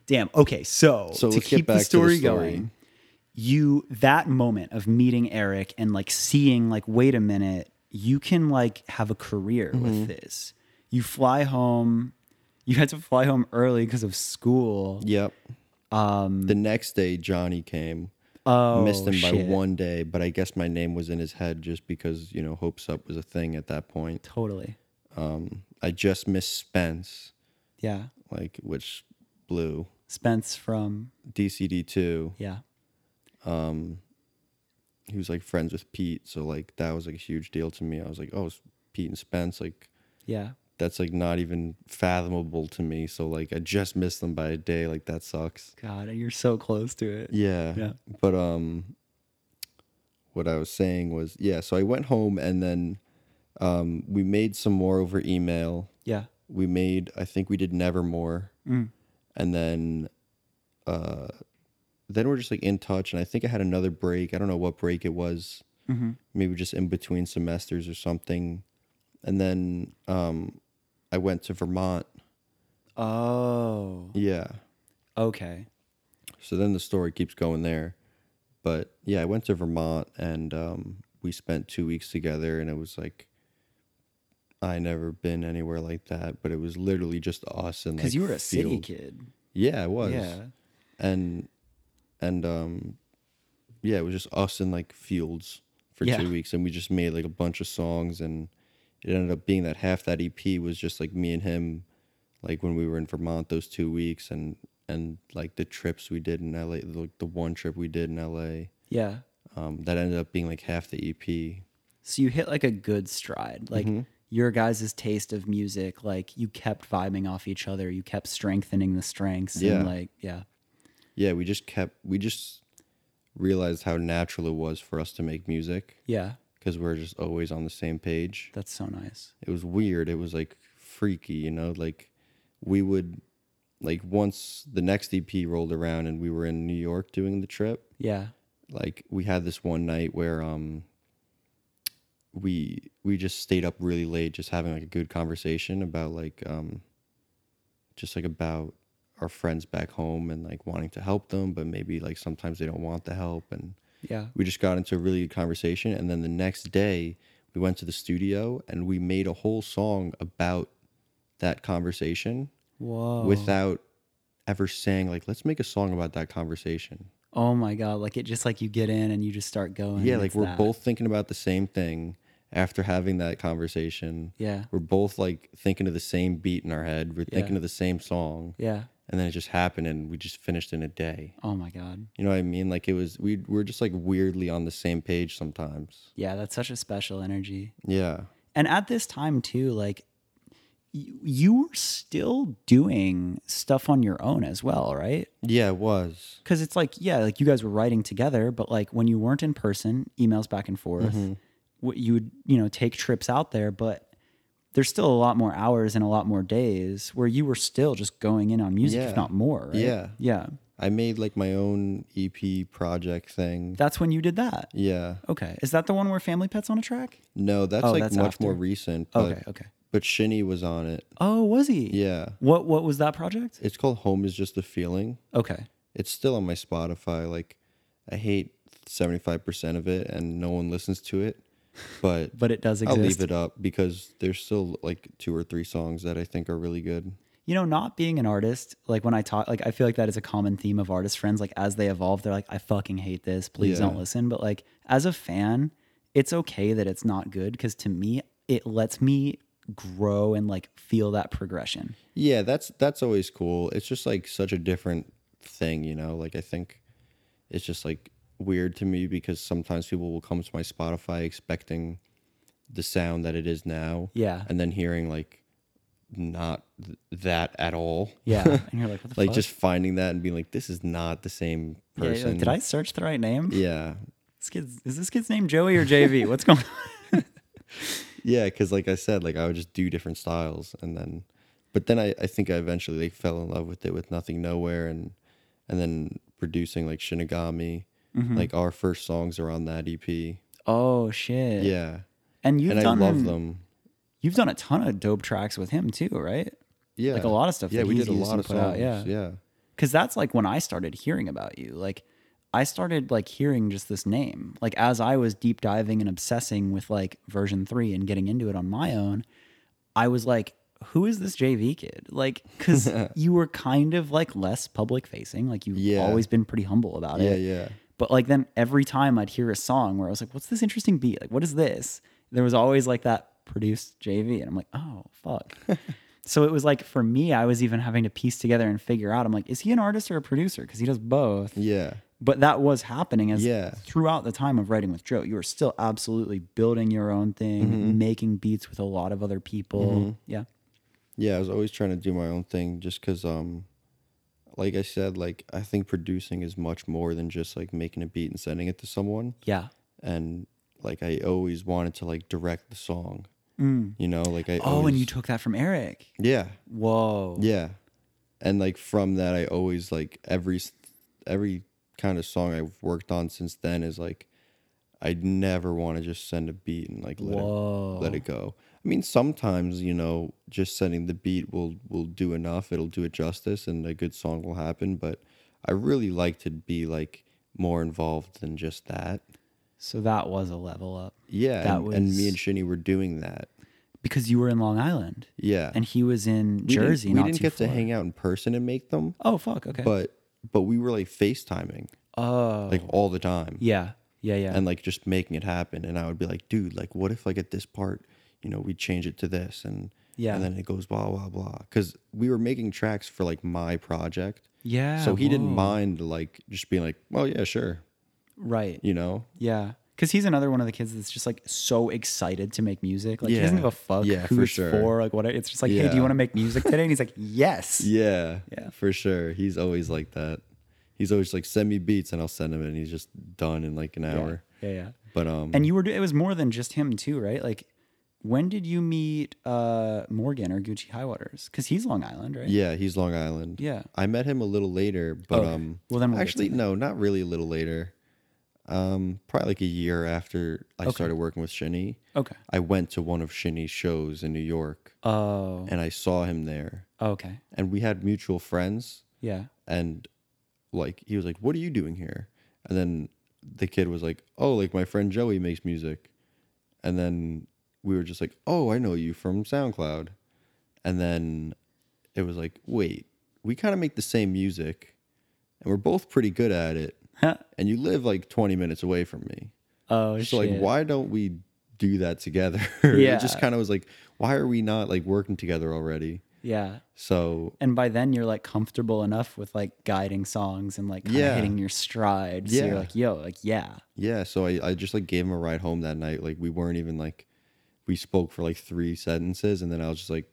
Damn. Okay, so to keep the story going, that moment of meeting Eric and like seeing like, wait a minute, you can like have a career with this. you fly home. You had to fly home early because of school. Yep. The next day, Johnny came. Oh, missed him by 1 day, but I guess my name was in his head just because, you know, Hopes Up was a thing at that point. Totally. I just missed Spence. Yeah. Like, which blew. Spence from? DCD2. Yeah. He was, like, friends with Pete, so, like, that was, like, a huge deal to me. I was like, oh, it's Pete and Spence, like... Yeah. That's, like, not even fathomable to me. So, like, I just missed them by a day. Like, that sucks. God, you're so close to it. Yeah. Yeah. But what I was saying was, yeah, so I went home and then we made some more over email. Yeah. We made, I think we did Nevermore. Mm. And then we're just, like, in touch. And I think I had another break. I don't know what break it was. Mm-hmm. Maybe just in between semesters or something. And then I went to Vermont. Oh. Yeah. Okay. So then the story keeps going there. But yeah, I went to Vermont and we spent 2 weeks together, and it was like, I never been anywhere like that, but it was literally just us. And because like, you were a city kid. Yeah, I was. Yeah. And yeah, it was just us in like fields for 2 weeks, and we just made like a bunch of songs, and it ended up being that half that EP was just like me and him, like when we were in Vermont those 2 weeks, and like the trips we did in LA, like the one trip we did in LA. Yeah. That ended up being like half the EP. So you hit like a good stride, like mm-hmm. your guys' taste of music, like you kept vibing off each other. You kept strengthening the strengths. Yeah. And like, yeah. Yeah. We just realized how natural it was for us to make music. Yeah. Because we're just always on the same page. That's so nice. It was weird. It was like freaky, you know, like we would like once the next EP rolled around and we were in New York doing the trip. Yeah. Like we had this one night where we just stayed up really late just having like a good conversation about like just like about our friends back home and like wanting to help them, but maybe like sometimes they don't want the help, and yeah, we just got into a really good conversation. And then the next day we went to the studio and we made a whole song about that conversation. Whoa. Without ever saying like, let's make a song about that conversation. Oh my God. Like it just like you get in and you just start going. Yeah. Like we're both thinking about the same thing after having that conversation. Yeah. We're both like thinking of the same beat in our head. We're thinking of the same song. Yeah. And then it just happened, and we just finished in a day. Oh, my God. You know what I mean? Like, it was... We're just, like, weirdly on the same page sometimes. Yeah, that's such a special energy. Yeah. And at this time, too, like, you were still doing stuff on your own as well, right? Yeah, it was. Because it's like, yeah, like, you guys were writing together, but, like, when you weren't in person, emails back and forth, mm-hmm. you would, you know, take trips out there, but... there's still a lot more hours and a lot more days where you were still just going in on music, if not more, right? Yeah. Yeah. I made like my own EP project thing. That's when you did that? Yeah. Okay. Is that the one where Family Pet's on a track? No, that's like that's much after. More recent. But, okay. But Shinny was on it. Oh, was he? Yeah. What was that project? It's called Home Is Just a Feeling. Okay. It's still on my Spotify. Like, I hate 75% of it and no one listens to it. But it does exist. I'll leave it up because there's still like 2 or 3 songs that I think are really good. You know, not being an artist, like when I talk, like I feel like that is a common theme of artist friends. Like as they evolve, they're like, I fucking hate this. Please don't listen. But like as a fan, it's okay that it's not good because to me, it lets me grow and like feel that progression. Yeah, that's always cool. It's just like such a different thing, you know? Like I think it's just like weird to me because sometimes people will come to my Spotify expecting the sound that it is now, and then hearing like not that at all, and you're like, what the like fuck? Just finding that and being like, this is not the same person. Like, did I search the right name? Is this kid's name Joey or JV? What's going on? Because like I said, like I would just do different styles, and then but then I think I eventually like fell in love with it with Nothing Nowhere, and then producing like Shinigami. Mm-hmm. Like our first songs are on that EP. Oh shit! Yeah, and I love them. You've done a ton of dope tracks with him too, right? Yeah, like a lot of stuff. Yeah, that we did a lot of songs. Out. Yeah. Because that's like when I started hearing about you. Like I started like hearing just this name. Like as I was deep diving and obsessing with like Version 3 and getting into it on my own, I was like, who is this JV kid? Like, because you were kind of like less public facing. Like you've always been pretty humble about it. Yeah. But like then every time I'd hear a song where I was like, what's this interesting beat? Like, what is this? There was always like that produced JV. And I'm like, oh, fuck. So it was like, for me, I was even having to piece together and figure out, I'm like, is he an artist or a producer? Because he does both. Yeah. But that was happening as throughout the time of writing with Joe. You were still absolutely building your own thing, making beats with a lot of other people. Yeah, I was always trying to do my own thing just because, like I said, like I think producing is much more than just like making a beat and sending it to someone. Yeah. And like I always wanted to like direct the song, you know, like I and you took that from Eric. Yeah. Whoa. Yeah. And like from that, I always like every kind of song I've worked on since then is like I'd never want to just send a beat and like let it go. I mean, sometimes, you know, just sending the beat will do enough. It'll do it justice and a good song will happen. But I really like to be like more involved than just that. So that was a level up. Yeah. And me and Shinny were doing that. Because you were in Long Island. Yeah. And he was in Jersey. We didn't get to hang out in person and make them. Oh, fuck. Okay. But we were like FaceTiming. Oh. Like all the time. Yeah. Yeah. Yeah. And like just making it happen. And I would be like, dude, like what if like at this part, you know, we change it to this and then it goes blah, blah, blah. Because we were making tracks for like my project. Yeah. So he didn't mind like just being like, well, yeah, sure. Right. You know? Yeah. Because he's another one of the kids that's just like so excited to make music. Like he doesn't give a fuck who it's for. Like what it's just like, hey, do you want to make music today? And he's like, yes. Yeah. For sure. He's always like that. He's always like, send me beats and I'll send him it. And he's just done in like an hour. Yeah. But and it was more than just him too, right? Like when did you meet Morgan or Gucci Highwaters? Because he's Long Island, right? Yeah, he's Long Island. Yeah. I met him a little later, but well, then we'll actually, no, not really a little later. Probably like a year after I started working with Shinny. Okay. I went to one of Shinny's shows in New York. Oh. And I saw him there. Okay. And we had mutual friends. Yeah. And like he was like, "What are you doing here?" And then the kid was like, "Oh, like my friend Joey makes music." And then we were just like, "Oh, I know you from SoundCloud." And then it was like, wait, we kind of make the same music and we're both pretty good at it. And you live like 20 minutes away from me. Oh, shit. So like, why don't we do that together? Yeah. It just kind of was like, why are we not like working together already? Yeah. So. And by then you're like comfortable enough with like guiding songs and like kind of hitting your stride. So you're like, yo, like, Yeah. So I just like gave him a ride home that night. Like we weren't even like, we spoke for like 3 sentences and then I was just like,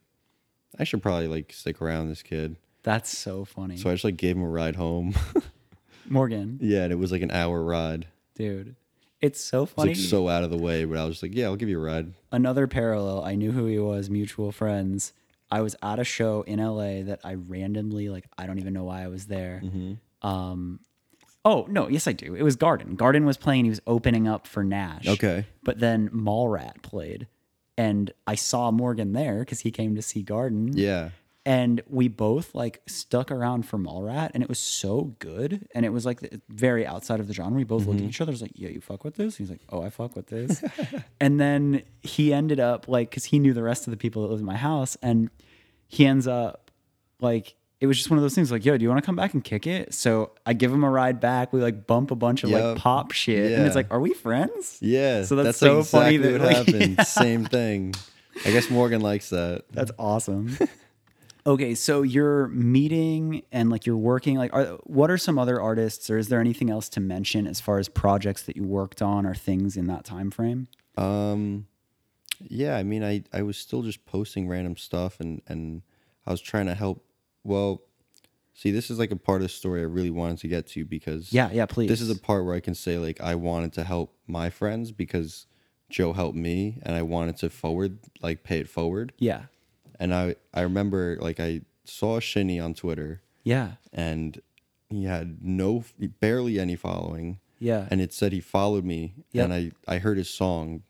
I should probably like stick around this kid. That's so funny. So I just like gave him a ride home. Morgan. Yeah, and it was like an hour ride. Dude, it's so funny. It's like so out of the way, but I was just like, yeah, I'll give you a ride. Another parallel, I knew who he was, mutual friends. I was at a show in LA that I randomly, like, I don't even know why I was there. Oh, no, yes I do. It was Garden. Garden was playing, he was opening up for Nash. Okay. But then Mallrat played, and I saw Morgan there because he came to see Garden. Yeah. And we both like stuck around for Mallrat, and it was so good. And it was like very outside of the genre. We both looked at each other. I was like, "Yeah, you fuck with this?" And he's like, "Oh, I fuck with this." And then he ended up like, because he knew the rest of the people that lived in my house, and he ends up like, it was just one of those things like, "Yo, do you want to come back and kick it?" So I give him a ride back. We like bump a bunch of like pop shit, and it's like, "Are we friends?" Yeah. So that's so exactly funny that what happened. Same thing. I guess Morgan likes that. That's awesome. Okay, so you're meeting and like you're working. Like, what are some other artists, or is there anything else to mention as far as projects that you worked on or things in that time frame? Yeah, I mean, I was still just posting random stuff, and I was trying to help. Well, see, this is like a part of the story I really wanted to get to because please. This is a part where I can say like I wanted to help my friends because Joe helped me, and I wanted to pay it forward. Yeah. And I remember, like, I saw Shinny on Twitter. Yeah. And he had barely any following. Yeah. And it said he followed me. Yep. And I heard his song.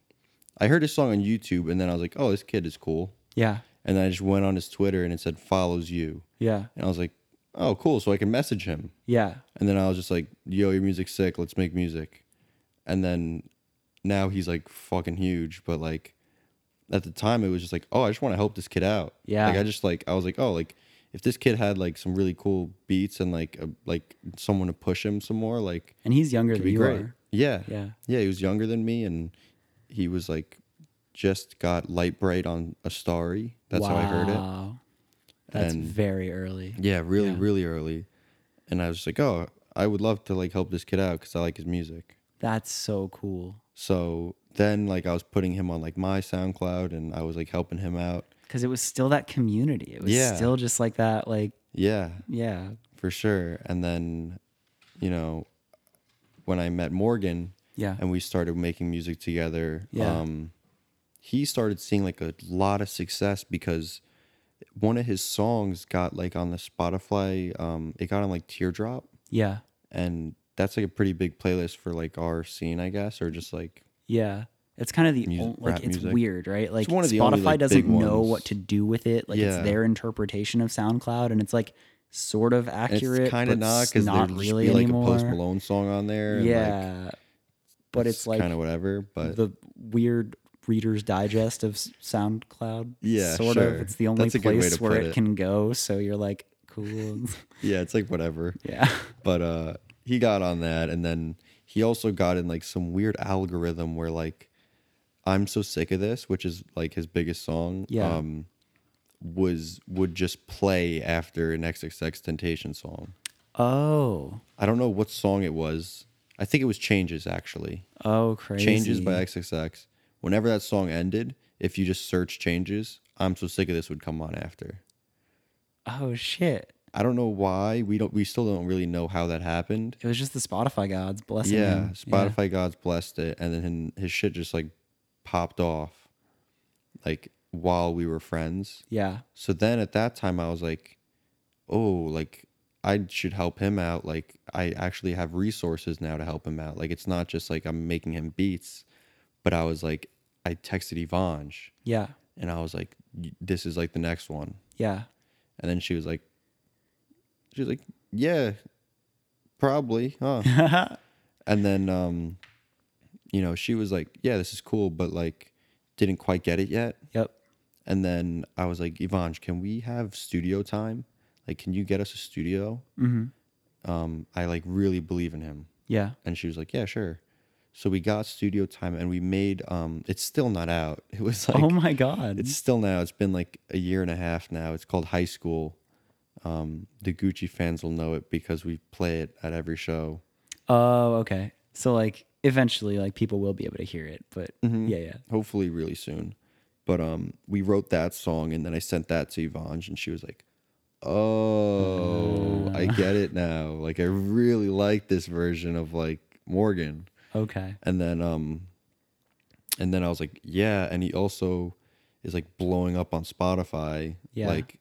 I heard his song on YouTube, and then I was like, oh, this kid is cool. Yeah. And then I just went on his Twitter, and it said, follows you. Yeah. And I was like, oh, cool, so I can message him. Yeah. And then I was just like, yo, your music's sick. Let's make music. And then now he's, like, fucking huge, but, like, at the time it was just like, oh, I just want to help this kid out. Yeah. Like I just like, I was like, oh, like if this kid had like some really cool beats and like someone to push him some more, like, and he's younger than you are. Yeah. Yeah. Yeah. He was younger than me. And he was like, just got Light Bright on Astari. That's wow. how I heard it. That's and very early. Yeah. Really, yeah. really early. And I was just like, oh, I would love to like help this kid out because I like his music. That's so cool. So then like I was putting him on like my SoundCloud and I was like helping him out. Because it was still that community. It was yeah. still just like that, like... Yeah. Yeah. For sure. And then, you know, when I met Morgan... Yeah. And we started making music together... Yeah. He started seeing like a lot of success because one of his songs got like on the Spotify... it got on like Teardrop. Yeah. And that's like a pretty big playlist for like our scene, I guess, or just like... Yeah. It's kind of the music, like it's music. Weird, right? Like Spotify only, like, doesn't know what to do with it. Like yeah. it's their interpretation of SoundCloud, and it's like sort of accurate. It's kind of not because there's really be, like anymore. A Post Malone song on there. Yeah, and, like, but it's like kind of whatever. But the weird Reader's Digest of SoundCloud. Yeah, sort sure. of. It's the only place where it can go. So you're like, cool. Yeah, it's like whatever. Yeah, but he got on that, and then he also got in like some weird algorithm where like. I'm So Sick of This, which is like his biggest song, yeah. Would just play after an XXXTentacion song. Oh. I don't know what song it was. I think it was Changes, actually. Oh, crazy. Changes by XXX. Whenever that song ended, if you just search Changes, I'm So Sick of This would come on after. Oh, shit. I don't know why. We still don't really know how that happened. It was just the Spotify gods blessing him. Spotify gods blessed it, and then his shit just like popped off like while we were friends. Yeah. So then at that time I was like, oh, like I should help him out. Like I actually have resources now to help him out. Like it's not just like I'm making him beats, but I was like, I texted Yvonne. Yeah. And I was like, this is like the next one. Yeah. And then she was like, yeah, probably, huh? And then you know, she was like, yeah, this is cool, but like didn't quite get it yet. Yep. And then I was like, Yvonne, can we have studio time? Like, can you get us a studio? Mm-hmm. I like really believe in him. Yeah. And she was like, yeah, sure. So we got studio time and we made, it's still not out. It was like, oh my God. It's still now. It's been like a year and a half now. It's called High School. The Gucci fans will know it because we play it at every show. Oh, okay. So like, eventually, like, people will be able to hear it, but mm-hmm. yeah. Hopefully really soon. But we wrote that song, and then I sent that to Yvonne, and she was like, oh, I get it now. Like, I really like this version of, like, Morgan. Okay. And then I was like, yeah, and he also is, like, blowing up on Spotify. Yeah. Like,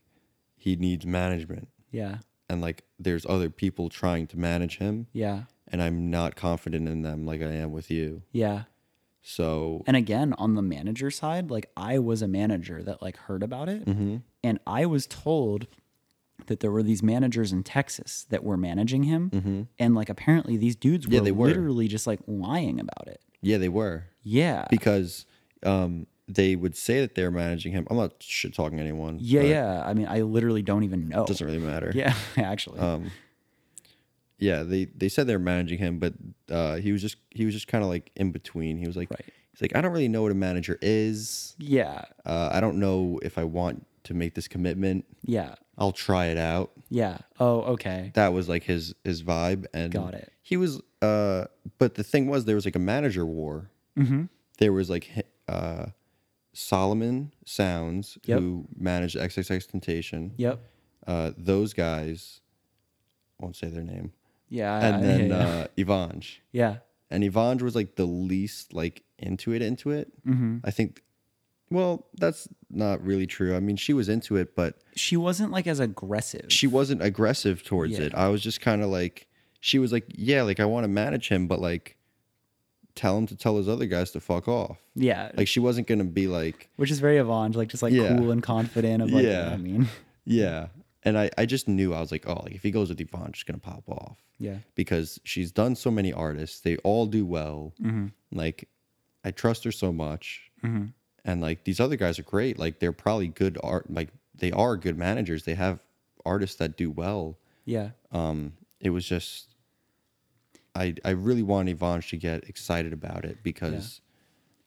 he needs management. Yeah. And, like, there's other people trying to manage him. Yeah. And I'm not confident in them like I am with you. Yeah. So. And again, on the manager side, like I was a manager that like heard about it. Mm-hmm. And I was told that there were these managers in Texas that were managing him. Mm-hmm. And like apparently these dudes were literally just like lying about it. Yeah, they were. Yeah. Because they would say that they're managing him. I'm not shit talking to anyone. Yeah, yeah. I mean, I literally don't even know. It doesn't really matter. Yeah, actually. Yeah, they said they were managing him, but he was just kind of like in between. He was like, right. He's like, I don't really know what a manager is. Yeah. I don't know if I want to make this commitment. Yeah. I'll try it out. Yeah. Oh, okay. That was like his vibe, and got it. He was but the thing was, there was like a manager war. Mm-hmm. There was like Solomon Sounds, yep. who managed XXXTentacion. Yep. Those guys, I won't say their name. Yeah. And then Yvonne. Yeah. And Yvonne was like the least like into it. Mm-hmm. I think, well, that's not really true. I mean, she was into it, but she wasn't like as aggressive. She wasn't aggressive towards it. I was just kind of like, she was like, yeah, like I want to manage him, but like tell him to tell his other guys to fuck off. Yeah. Like she wasn't going to be like. Which is very Yvonne, like just like cool and confident of like, you know what I mean? Yeah. And I just knew, I was like, oh, like if he goes with Yvonne, she's going to pop off. Yeah. Because she's done so many artists. They all do well. Mm-hmm. Like, I trust her so much. Mm-hmm. And like these other guys are great. Like they're probably good art. Like they are good managers. They have artists that do well. Yeah. It was just, I really wanted Yvonne to get excited about it because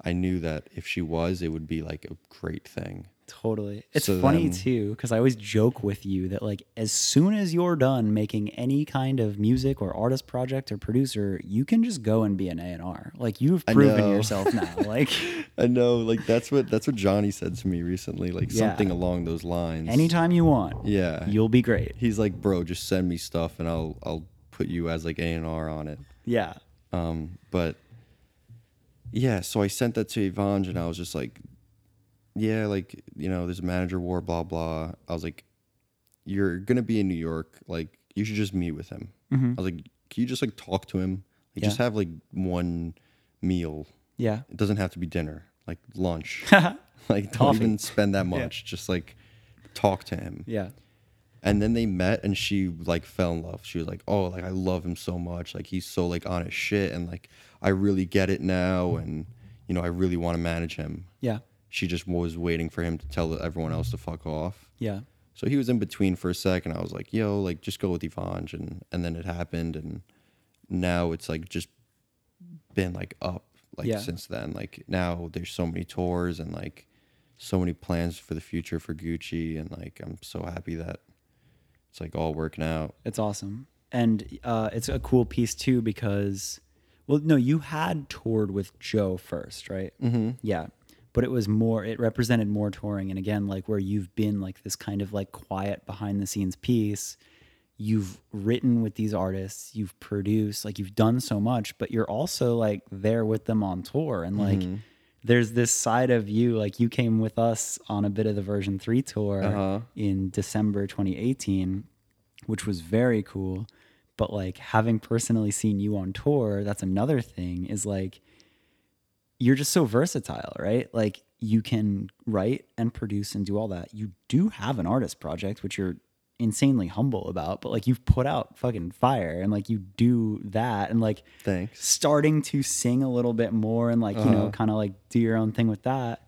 I knew that if she was, it would be like a great thing. Totally. It's so funny too, because I always joke with you that like as soon as you're done making any kind of music or artist project or producer, you can just go and be an A&R. Like you've proven yourself now. Like I know. Like that's what Johnny said to me recently. Like something along those lines. Anytime you want. Yeah. You'll be great. He's like, bro, just send me stuff and I'll put you as like A&R on it. Yeah. But yeah, so I sent that to Yvonne and I was just like, yeah, like, you know, there's a manager war, blah, blah. I was like, you're going to be in New York. Like, you should just meet with him. Mm-hmm. I was like, can you just like talk to him? Like, just have like one meal. Yeah. It doesn't have to be dinner, like lunch. Like, don't even spend that much. Yeah. Just like talk to him. Yeah. And then they met and she like fell in love. She was like, oh, like I love him so much. Like he's so like on his shit and like I really get it now and you know, I really want to manage him. Yeah. She just was waiting for him to tell everyone else to fuck off. Yeah. So he was in between for a second. I was like, yo, like just go with Yvonne and then it happened and now it's like just been like up like since then. Like now there's so many tours and like so many plans for the future for Gucci and like I'm so happy that it's like all working out. It's awesome. And it's a cool piece too because, well, no, you had toured with Joe first, right? Mm-hmm. Yeah. But it was more, it represented more touring. And again, like where you've been like this kind of like quiet behind the scenes piece, you've written with these artists, you've produced, like you've done so much, but you're also like there with them on tour. And like, mm-hmm. there's this side of you, like you came with us on a bit of the Version 3 tour in December 2018, which was very cool. But like having personally seen you on tour, that's another thing is like, you're just so versatile, right? Like you can write and produce and do all that. You do have an artist project, which you're insanely humble about, but like you've put out fucking fire and like you do that and like thanks starting to sing a little bit more and like you know kind of like do your own thing with that,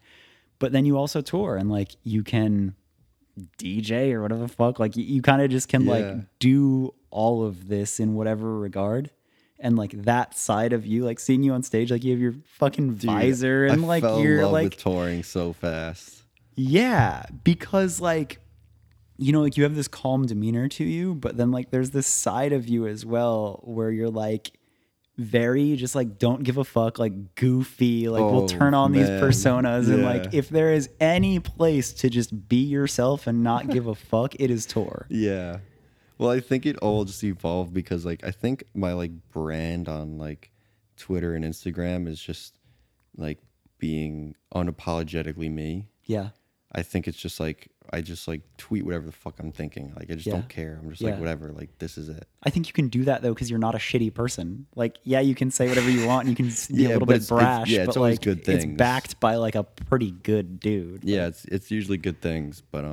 but then you also tour and like you can DJ or whatever the fuck, like you kind of just can like do all of this in whatever regard. And like that side of you, like seeing you on stage, like you have your fucking visor and like you're like touring so fast. Yeah, because like you know, like you have this calm demeanor to you, but then like there's this side of you as well where you're like very just like don't give a fuck, like goofy, like we'll turn on these personas and like if there is any place to just be yourself and not give a fuck, it is tour. Yeah. Well, I think it all just evolved because like I think my like brand on like Twitter and Instagram is just like being unapologetically me. Yeah. I think it's just like I just like tweet whatever the fuck I'm thinking. Like I just don't care. I'm just like whatever. Like this is it. I think you can do that though because you're not a shitty person. Like yeah, you can say whatever you want. And you can be a little bit brash. It's but, always like, good things. It's backed by like a pretty good dude. Yeah, like, it's usually good things. But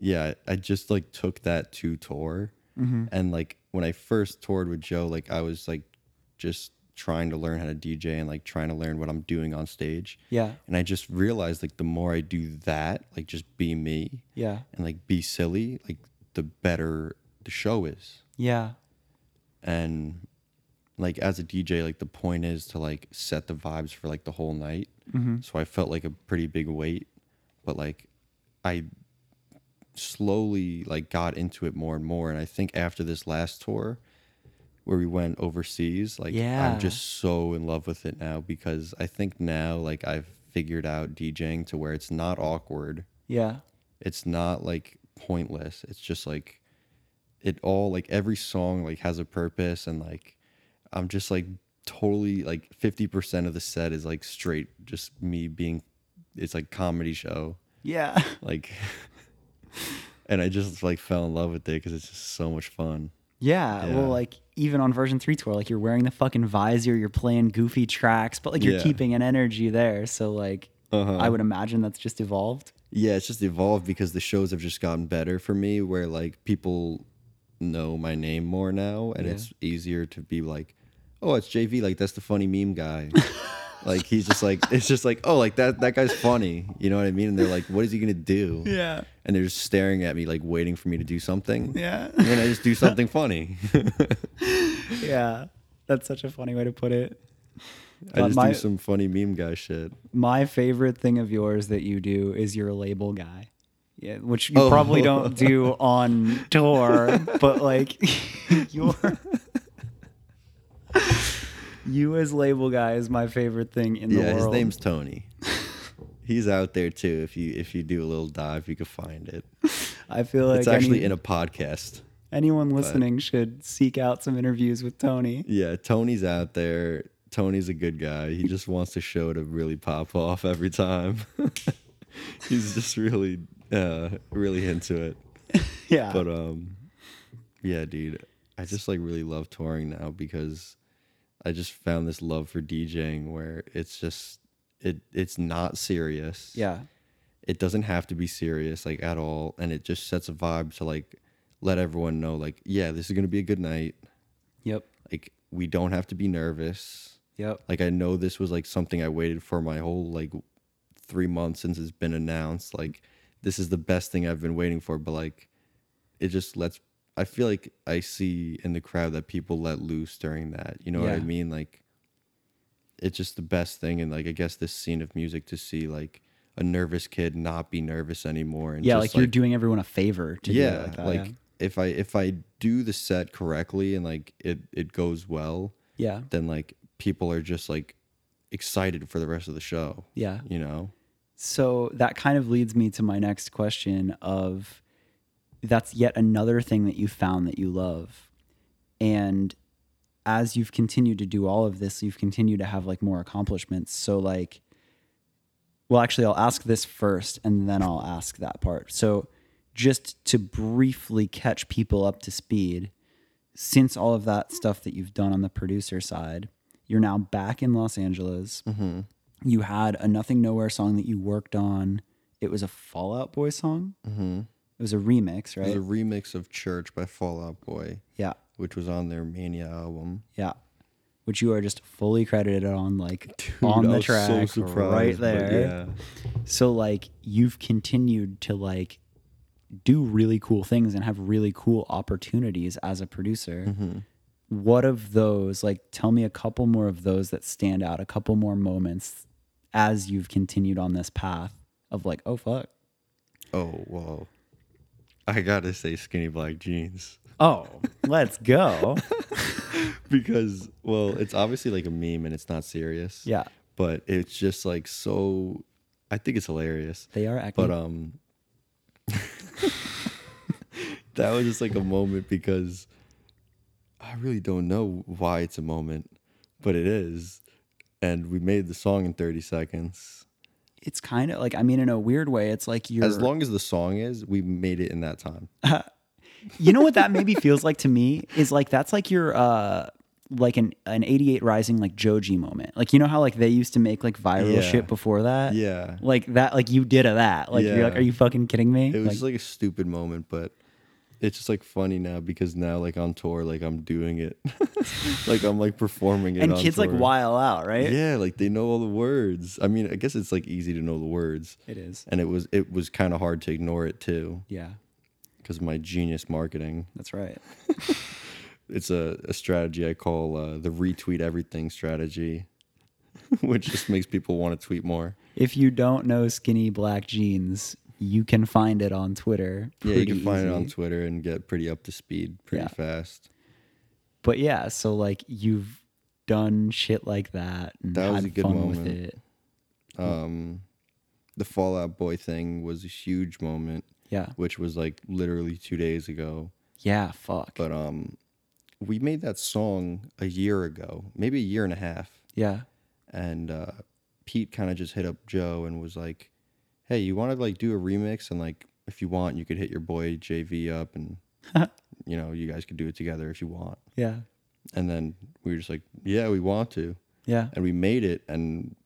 yeah, I just like took that to tour, and like when I first toured with Joe, like I was like just trying to learn how to DJ and like trying to learn what I'm doing on stage. Yeah. And I just realized like the more I do that, like just be me. Yeah. And like be silly, like the better the show is. Yeah. And like as a DJ, like the point is to like set the vibes for like the whole night. Mm-hmm. So I felt like a pretty big weight, but like I slowly like got into it more and more. And I think after this last tour where we went overseas, like I'm just so in love with it now because I think now like I've figured out DJing to where it's not awkward. Yeah. It's not like pointless. It's just like it all like every song like has a purpose and like I'm just like totally like 50% of the set is like straight just me being, it's like comedy show. Yeah. Like and I just like fell in love with it because it's just so much fun. Yeah, yeah, well, like even on Version 3 tour, like you're wearing the fucking visor, you're playing goofy tracks, but like you're keeping an energy there. So like I would imagine that's just evolved. Yeah, it's just evolved because the shows have just gotten better for me where like people know my name more now and it's easier to be like, oh, it's JV, like that's the funny meme guy. Like, he's just like, it's just like, oh, like that guy's funny. You know what I mean? And they're like, what is he going to do? Yeah. And they're just staring at me, like waiting for me to do something. Yeah. And then I just do something funny. Yeah. That's such a funny way to put it. I just do some funny meme guy shit. My favorite thing of yours that you do is your label guy. Yeah, which you probably don't do on tour, but like you as label guy is my favorite thing in the world. Yeah, his name's Tony. He's out there too. If you do a little dive, you can find it. I feel like it's actually in a podcast. Anyone listening should seek out some interviews with Tony. Yeah, Tony's out there. Tony's a good guy. He just wants the show to really pop off every time. He's just really, really into it. Yeah. But yeah, dude, I just like really love touring now because I just found this love for DJing where it's just it's not serious. Yeah. It doesn't have to be serious like at all, and it just sets a vibe to like let everyone know like, yeah, this is gonna be a good night. Yep. Like we don't have to be nervous. Yep. Like I know this was like something I waited for my whole like 3 months since it's been announced. Like this is the best thing I've been waiting for, but like it just lets, I feel like I see in the crowd that people let loose during that. You know what I mean? Like it's just the best thing. And like I guess this scene of music to see like a nervous kid not be nervous anymore. And yeah, just like you're doing everyone a favor to do it like that. Like if I do the set correctly and like it goes well, yeah, then like people are just like excited for the rest of the show. Yeah. You know? So that kind of leads me to my next question of, that's yet another thing that you found that you love. And as you've continued to do all of this, you've continued to have like more accomplishments. So like, well, actually I'll ask this first and then I'll ask that part. So just to briefly catch people up to speed, since all of that stuff that you've done on the producer side, you're now back in Los Angeles. Mm-hmm. You had a Nothing Nowhere song that you worked on. It was a Fall Out Boy song. Mm-hmm. It was a remix, right? It was a remix of Church by Fall Out Boy. Yeah. Which was on their Mania album. Yeah. Which you are just fully credited on, like, dude, on the track, so right there. Yeah. So, like, you've continued to, like, do really cool things and have really cool opportunities as a producer. Mm-hmm. What of those, like, tell me a couple more of those that stand out, a couple more moments as you've continued on this path of, like, oh, fuck. Oh, whoa. I gotta say Skinny Black Jeans. Oh, let's go. Because, well, it's obviously like a meme and it's not serious. Yeah. But it's just like so, I think it's hilarious. They are acting. But that was just like a moment because I really don't know why it's a moment, but it is. And we made the song in 30 seconds. It's kind of like, I mean, in a weird way, it's like you're... As long as the song is, we made it in that time. You know what that maybe feels like to me is like, that's like your, like an 88 Rising, like Joji moment. Like, you know how like they used to make like viral shit before that? Yeah. Like that, like you did of that. Like, you're like, are you fucking kidding me? It was like, a stupid moment, but it's just like funny now because now like on tour, like I'm doing it. Like I'm like performing it and on kids tour. Like wild out, right? Yeah, like they know all the words. I mean, I guess it's like easy to know the words. It is. And it was kind of hard to ignore it too. Yeah. Because of my genius marketing. That's right. It's a strategy I call the retweet everything strategy, which just makes people want to tweet more. If you don't know Skinny Black Jeans, you can find it on Twitter. Yeah, you can find it on Twitter and get pretty up to speed pretty fast. But yeah, so like you've done shit like that and that was a good moment. With it. The Fall Out Boy thing was a huge moment. Yeah. Which was like literally 2 days ago. Yeah, fuck. But we made that song a year ago, maybe a year and a half. Yeah. And Pete kind of just hit up Joe and was like, hey, you want to like do a remix? And like, if you want, you could hit your boy JV up and, you know, you guys could do it together if you want. Yeah. And then we were just like, yeah, we want to. Yeah. And we made it and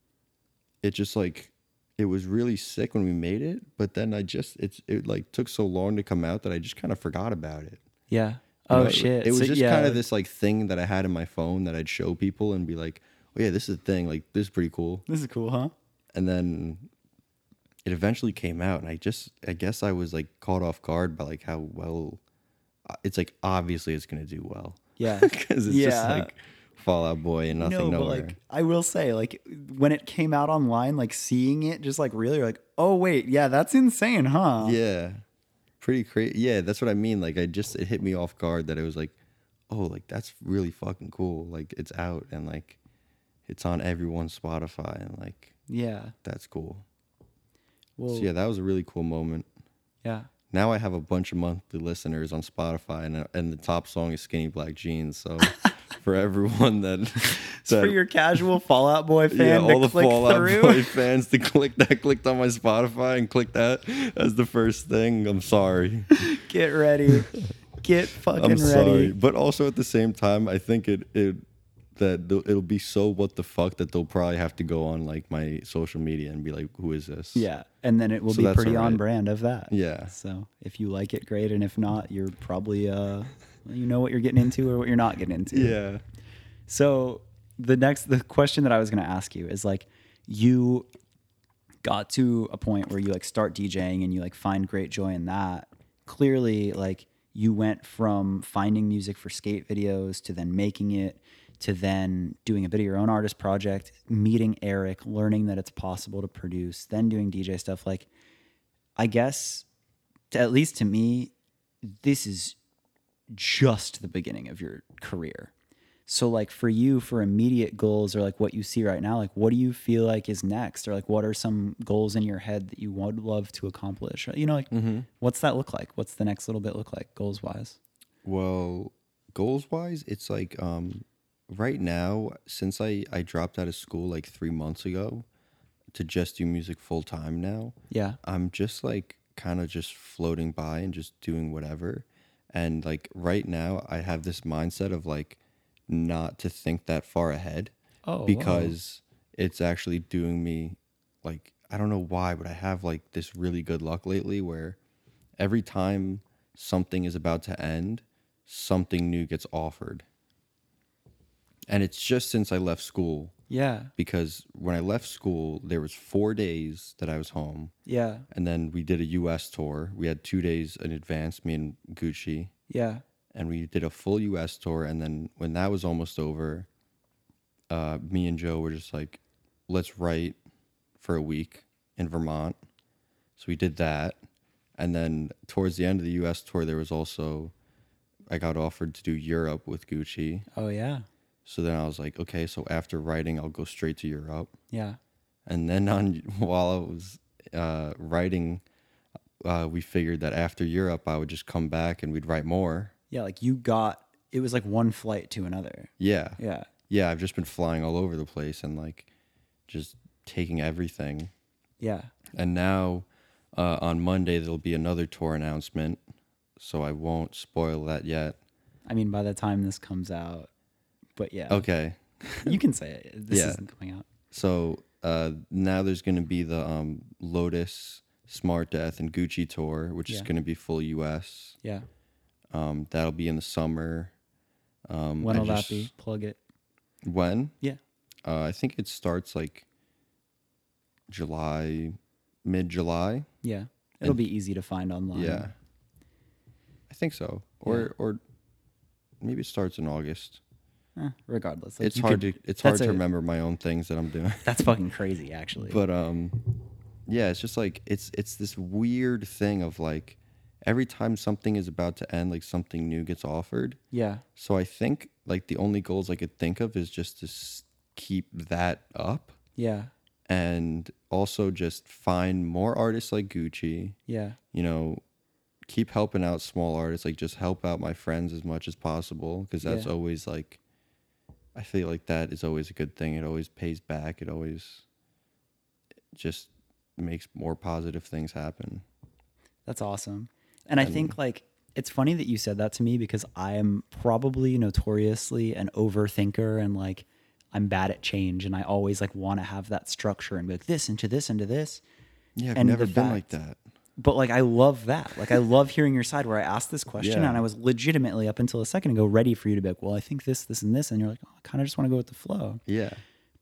it just like, it was really sick when we made it, but then it like took so long to come out that I just kind of forgot about it. Yeah. Oh, you know, shit. It was just kind of this like thing that I had in my phone that I'd show people and be like, oh yeah, this is a thing. Like, this is pretty cool. This is cool, huh? And then it eventually came out, and I guess I was like caught off guard by like how well. It's like obviously it's gonna do well. Yeah, because it's just like Fall Out Boy and Nothing Nowhere. But like, I will say, like, when it came out online, like seeing it, just like really, like, oh wait, yeah, that's insane, huh? Yeah, pretty crazy. Yeah, that's what I mean. Like, it hit me off guard that it was like, oh, like that's really fucking cool. Like, it's out and like it's on everyone's Spotify and like, yeah, that's cool. Well, so yeah, that was a really cool moment. Yeah. Now I have a bunch of monthly listeners on Spotify, and the top song is Skinny Black Jeans. So for everyone that for your casual Fall Out Boy fan, yeah, all the Fall Out Boy fans to click that clicked on my Spotify and clicked that as the first thing. I'm sorry. Get ready. Get fucking ready. I'm sorry, but also at the same time, I think it'll be so what the fuck that they'll probably have to go on like my social media and be like, who is this? Yeah. And then it will be pretty on brand of that. Yeah. So if you like it, great. And if not, you're probably, you know what you're getting into or what you're not getting into. Yeah. So the question that I was going to ask you is like, you got to a point where you like start DJing and you like find great joy in that. Clearly, like you went from finding music for skate videos to then making it, to then doing a bit of your own artist project, meeting Eric, learning that it's possible to produce, then doing DJ stuff. Like, I guess, at least to me, this is just the beginning of your career. So like for you, for immediate goals or like what you see right now, like what do you feel like is next? Or like, what are some goals in your head that you would love to accomplish? You know, like what's that look like? What's the next little bit look like goals wise? Well, goals wise, it's like, right now, since I dropped out of school like 3 months ago to just do music full time now, yeah, I'm just like kind of just floating by and just doing whatever. And like right now, I have this mindset of like not to think that far ahead because it's actually doing me like, I don't know why, but I have like this really good luck lately where every time something is about to end, something new gets offered. And it's just since I left school. Yeah. Because when I left school, there was 4 days that I was home. Yeah. And then we did a U.S. tour. We had 2 days in advance, me and Gucci. Yeah. And we did a full U.S. tour. And then when that was almost over, me and Joe were just like, let's write for a week in Vermont. So we did that. And then towards the end of the U.S. tour, there was also, I got offered to do Europe with Gucci. Oh, yeah. So then I was like, okay, so after writing, I'll go straight to Europe. Yeah. And then while I was writing, we figured that after Europe, I would just come back and we'd write more. Yeah, like it was like one flight to another. Yeah. Yeah. Yeah, I've just been flying all over the place and like just taking everything. Yeah. And now on Monday, there'll be another tour announcement. So I won't spoil that yet. I mean, by the time this comes out. But yeah. Okay. You can say it. This isn't coming out. So now there's going to be the Lotus, Smart Death, and Gucci tour, which is going to be full U.S. Yeah. That'll be in the summer. When will that be? Plug it. When? Yeah. I think it starts like mid-July. Yeah. It'll be easy to find online. Yeah. I think so. Or maybe it starts in August. Regardless, like it's hard to remember my own things that I'm doing. That's fucking crazy, actually. But yeah, it's just like it's this weird thing of like every time something is about to end, like something new gets offered. Yeah. So I think like the only goals I could think of is just to keep that up. Yeah. And also just find more artists like Gucci. Yeah. You know, keep helping out small artists. Like just help out my friends as much as possible because that's always like. I feel like that is always a good thing. It always pays back. It always just makes more positive things happen. That's awesome. And I think like it's funny that you said that to me because I am probably notoriously an overthinker and like I'm bad at change and I always like want to have that structure and be like this into this into this. Yeah, I've never been like that. But like I love that. Like I love hearing your side where I asked this question and I was legitimately up until a second ago ready for you to be like, well, I think this, this, and this. And you're like, oh, I kind of just want to go with the flow. Yeah.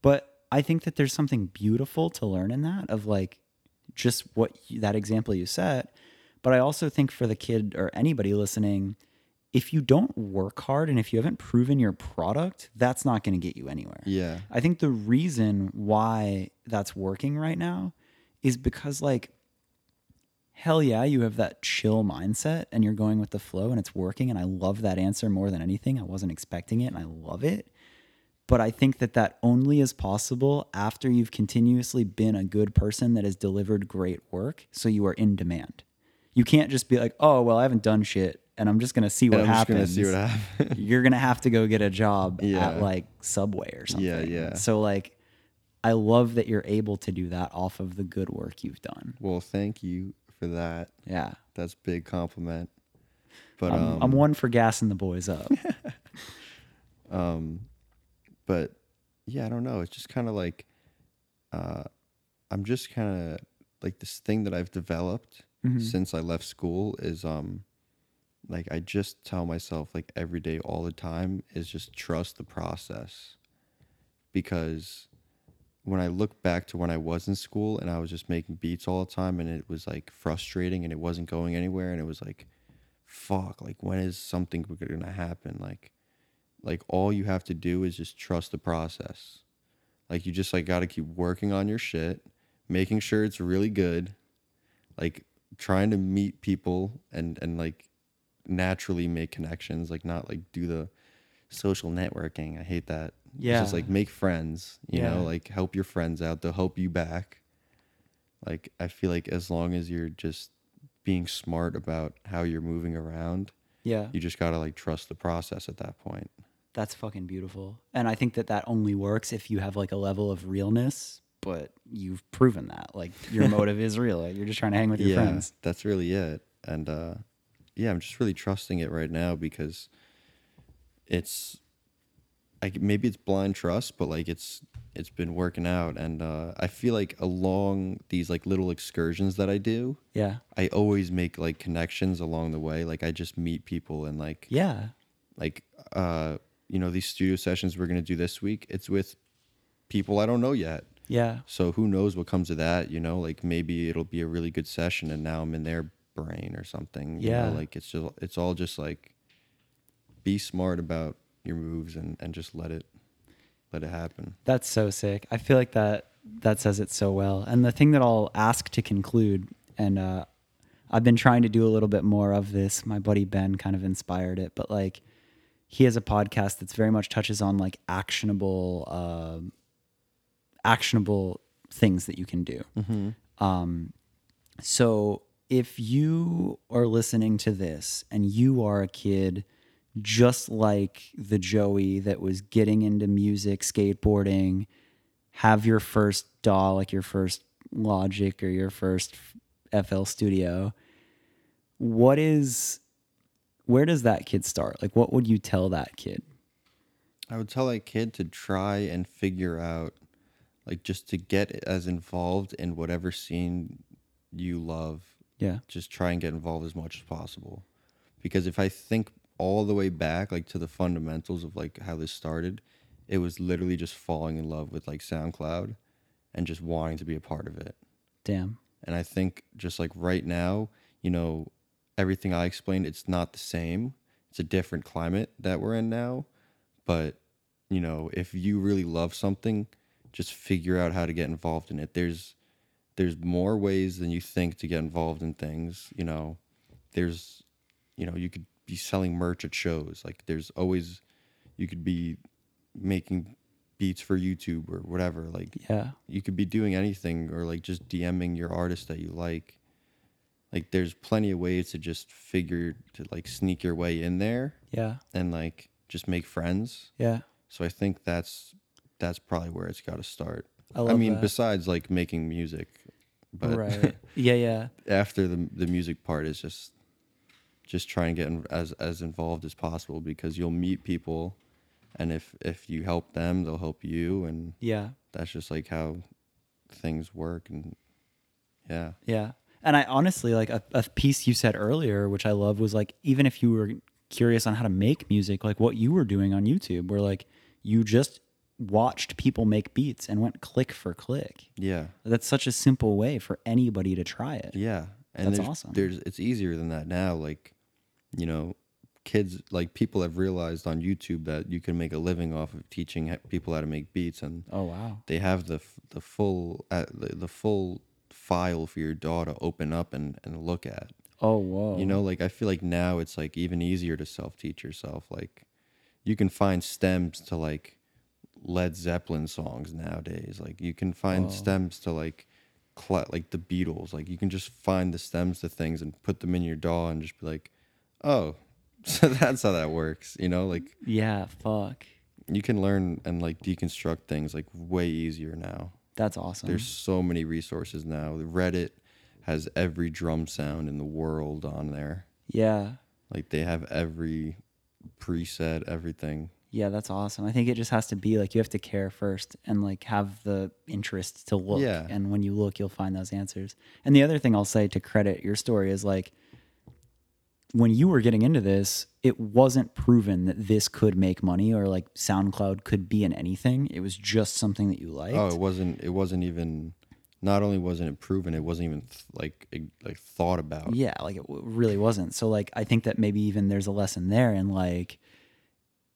But I think that there's something beautiful to learn in that, of like just what that example you set. But I also think for the kid or anybody listening, if you don't work hard and if you haven't proven your product, that's not going to get you anywhere. Yeah. I think the reason why that's working right now is because, like, hell yeah, you have that chill mindset and you're going with the flow and it's working. And I love that answer more than anything. I wasn't expecting it and I love it. But I think that that only is possible after you've continuously been a good person that has delivered great work. So you are in demand. You can't just be like, oh, well, I haven't done shit and I'm just going to see what happens. You're going to have to go get a job at like Subway or something. Yeah, yeah. So like, I love that you're able to do that off of the good work you've done. Well, thank you for that. Yeah. That's a big compliment. But I'm one for gassing the boys up. But yeah, I don't know. It's just kind of like, I'm just kind of like this thing that I've developed since I left school is, like, I just tell myself, like, every day, all the time, is just trust the process. Because when I look back to when I was in school and I was just making beats all the time and it was like frustrating and it wasn't going anywhere and it was like, fuck, like, when is something going to happen? Like all you have to do is just trust the process. Like, you just like got to keep working on your shit, making sure it's really good, like trying to meet people and like naturally make connections, like not like do the social networking. I hate that. Yeah. It's just like make friends, you know, like help your friends out. They'll help you back. Like, I feel like as long as you're just being smart about how you're moving around, you just got to like trust the process at that point. That's fucking beautiful. And I think that that only works if you have like a level of realness, but you've proven that. Like, your motive is real. Like, you're just trying to hang with your friends. That's really it. And I'm just really trusting it right now because it's... like maybe it's blind trust, but like it's been working out. And I feel like along these like little excursions that I do, I always make like connections along the way. Like, I just meet people and like, you know, these studio sessions we're going to do this week, it's with people I don't know yet. Yeah. So who knows what comes of that, you know, like maybe it'll be a really good session and now I'm in their brain or something. You know? Like, it's just, it's all just like, be smart about your moves and just let it happen. That's so sick. I feel like that says it so well. And the thing that I'll ask to conclude, and I've been trying to do a little bit more of this. My buddy Ben kind of inspired it, but like he has a podcast that's very much touches on like actionable things that you can do. Mm-hmm. So if you are listening to this and you are a kid just like the Joey that was getting into music, skateboarding, have your first DAW, like your first Logic or your first FL Studio, where does that kid start? Like, what would you tell that kid? I would tell that kid to try and figure out, like, just to get as involved in whatever scene you love. Yeah. Just try and get involved as much as possible. Because if I think all the way back, like, to the fundamentals of like how this started, it was literally just falling in love with like SoundCloud and just wanting to be a part of it. Damn. And I think just like right now, you know, everything I explained, it's not the same. It's a different climate that we're in now. But, you know, if you really love something, just figure out how to get involved in it. There's more ways than you think to get involved in things, you know. There's, you know, you could be selling merch at shows. Like, there's always, you could be making beats for YouTube or whatever. Like, yeah, you could be doing anything, or like just DMing your artist that you like. Like, there's plenty of ways to just sneak your way in there. Yeah. And like just make friends. Yeah. So I think that's probably where it's got to start. I mean, besides like making music, but right. Yeah. After the music part is just try and get as involved as possible, because you'll meet people, and if you help them, they'll help you, and that's just like how things work. And and I honestly, like, a piece you said earlier which I love was like, even if you were curious on how to make music, like what you were doing on YouTube, where like you just watched people make beats and went click for click. Yeah. That's such a simple way for anybody to try it. Yeah. And that's awesome. It's easier than that now. Like, you know, kids, like people have realized on YouTube that you can make a living off of teaching people how to make beats. And oh wow, they have the full file for your DAW to open up and look at. Oh whoa. You know, like I feel like now it's like even easier to self-teach yourself. Like you can find stems to like Led Zeppelin songs nowadays. Like you can find stems to like the Beatles. Like you can just find the stems to things and put them in your DAW and just be like, oh, so that's how that works. You know, like yeah, fuck. You can learn and like deconstruct things like way easier now. That's awesome. There's so many resources now. Reddit has every drum sound in the world on there. Yeah. Like they have every preset, everything. Yeah, that's awesome. I think it just has to be like you have to care first and like have the interest to look. Yeah. And when you look, you'll find those answers. And the other thing I'll say to credit your story is like when you were getting into this, it wasn't proven that this could make money or like SoundCloud could be in anything. It was just something that you liked. Oh, it wasn't even, not only wasn't it proven, it wasn't even like thought about. Yeah, like it really wasn't. So like I think that maybe even there's a lesson there in like,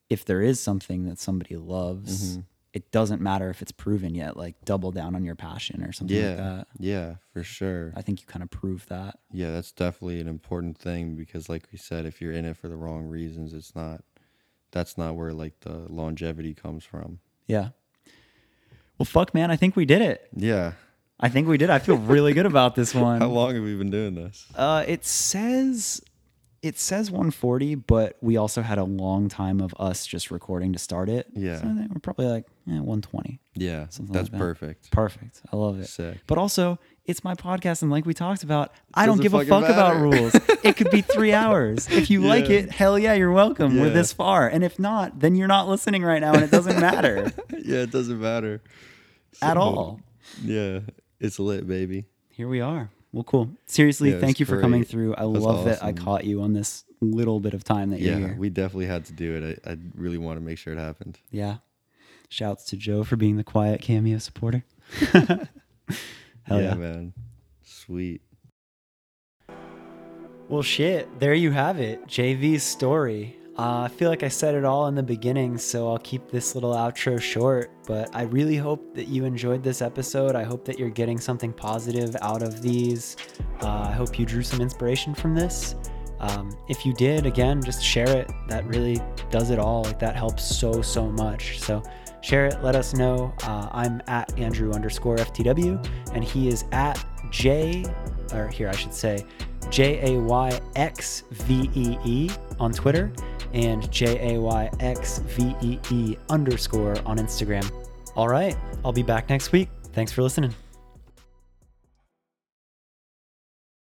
if there is something that somebody loves, mm-hmm. it doesn't matter if it's proven yet, like double down on your passion or something like that. Yeah, for sure. I think you kind of prove that. Yeah, that's definitely an important thing because like we said, if you're in it for the wrong reasons, that's not where like the longevity comes from. Yeah. Well, fuck man, I think we did it. Yeah. I think we did. I feel really good about this one. How long have we been doing this? It says 140, but we also had a long time of us just recording to start it. Yeah. So I think we're probably like 120. Yeah. Something that's like that. Perfect. Perfect. I love it. Sick. But also, it's my podcast, and like we talked about, I don't give a fuck about rules. It could be 3 hours. If you like it, hell yeah, you're welcome. Yeah. We're this far. And if not, then you're not listening right now, and it doesn't matter. Yeah, it doesn't matter. At all. Yeah. It's lit, baby. Here we are. Well, cool. Seriously, thank you for coming through. I love that I caught you on this little bit of time that you're here. Yeah, we definitely had to do it. I really want to make sure it happened. Yeah. Shouts to Joe for being the quiet cameo supporter. Hell yeah, man. Sweet. Well, shit. There you have it. JV's story. I feel like I said it all in the beginning, so I'll keep this little outro short, but I really hope that you enjoyed this episode. I hope that you're getting something positive out of these. I hope you drew some inspiration from this. If you did, again, just share it. That really does it all. Like that helps so, so much. So share it. Let us know. I'm at Andrew_FTW, and he is at JAYXVEE on Twitter. And JAYXVEE_ on Instagram. All right, I'll be back next week. Thanks for listening.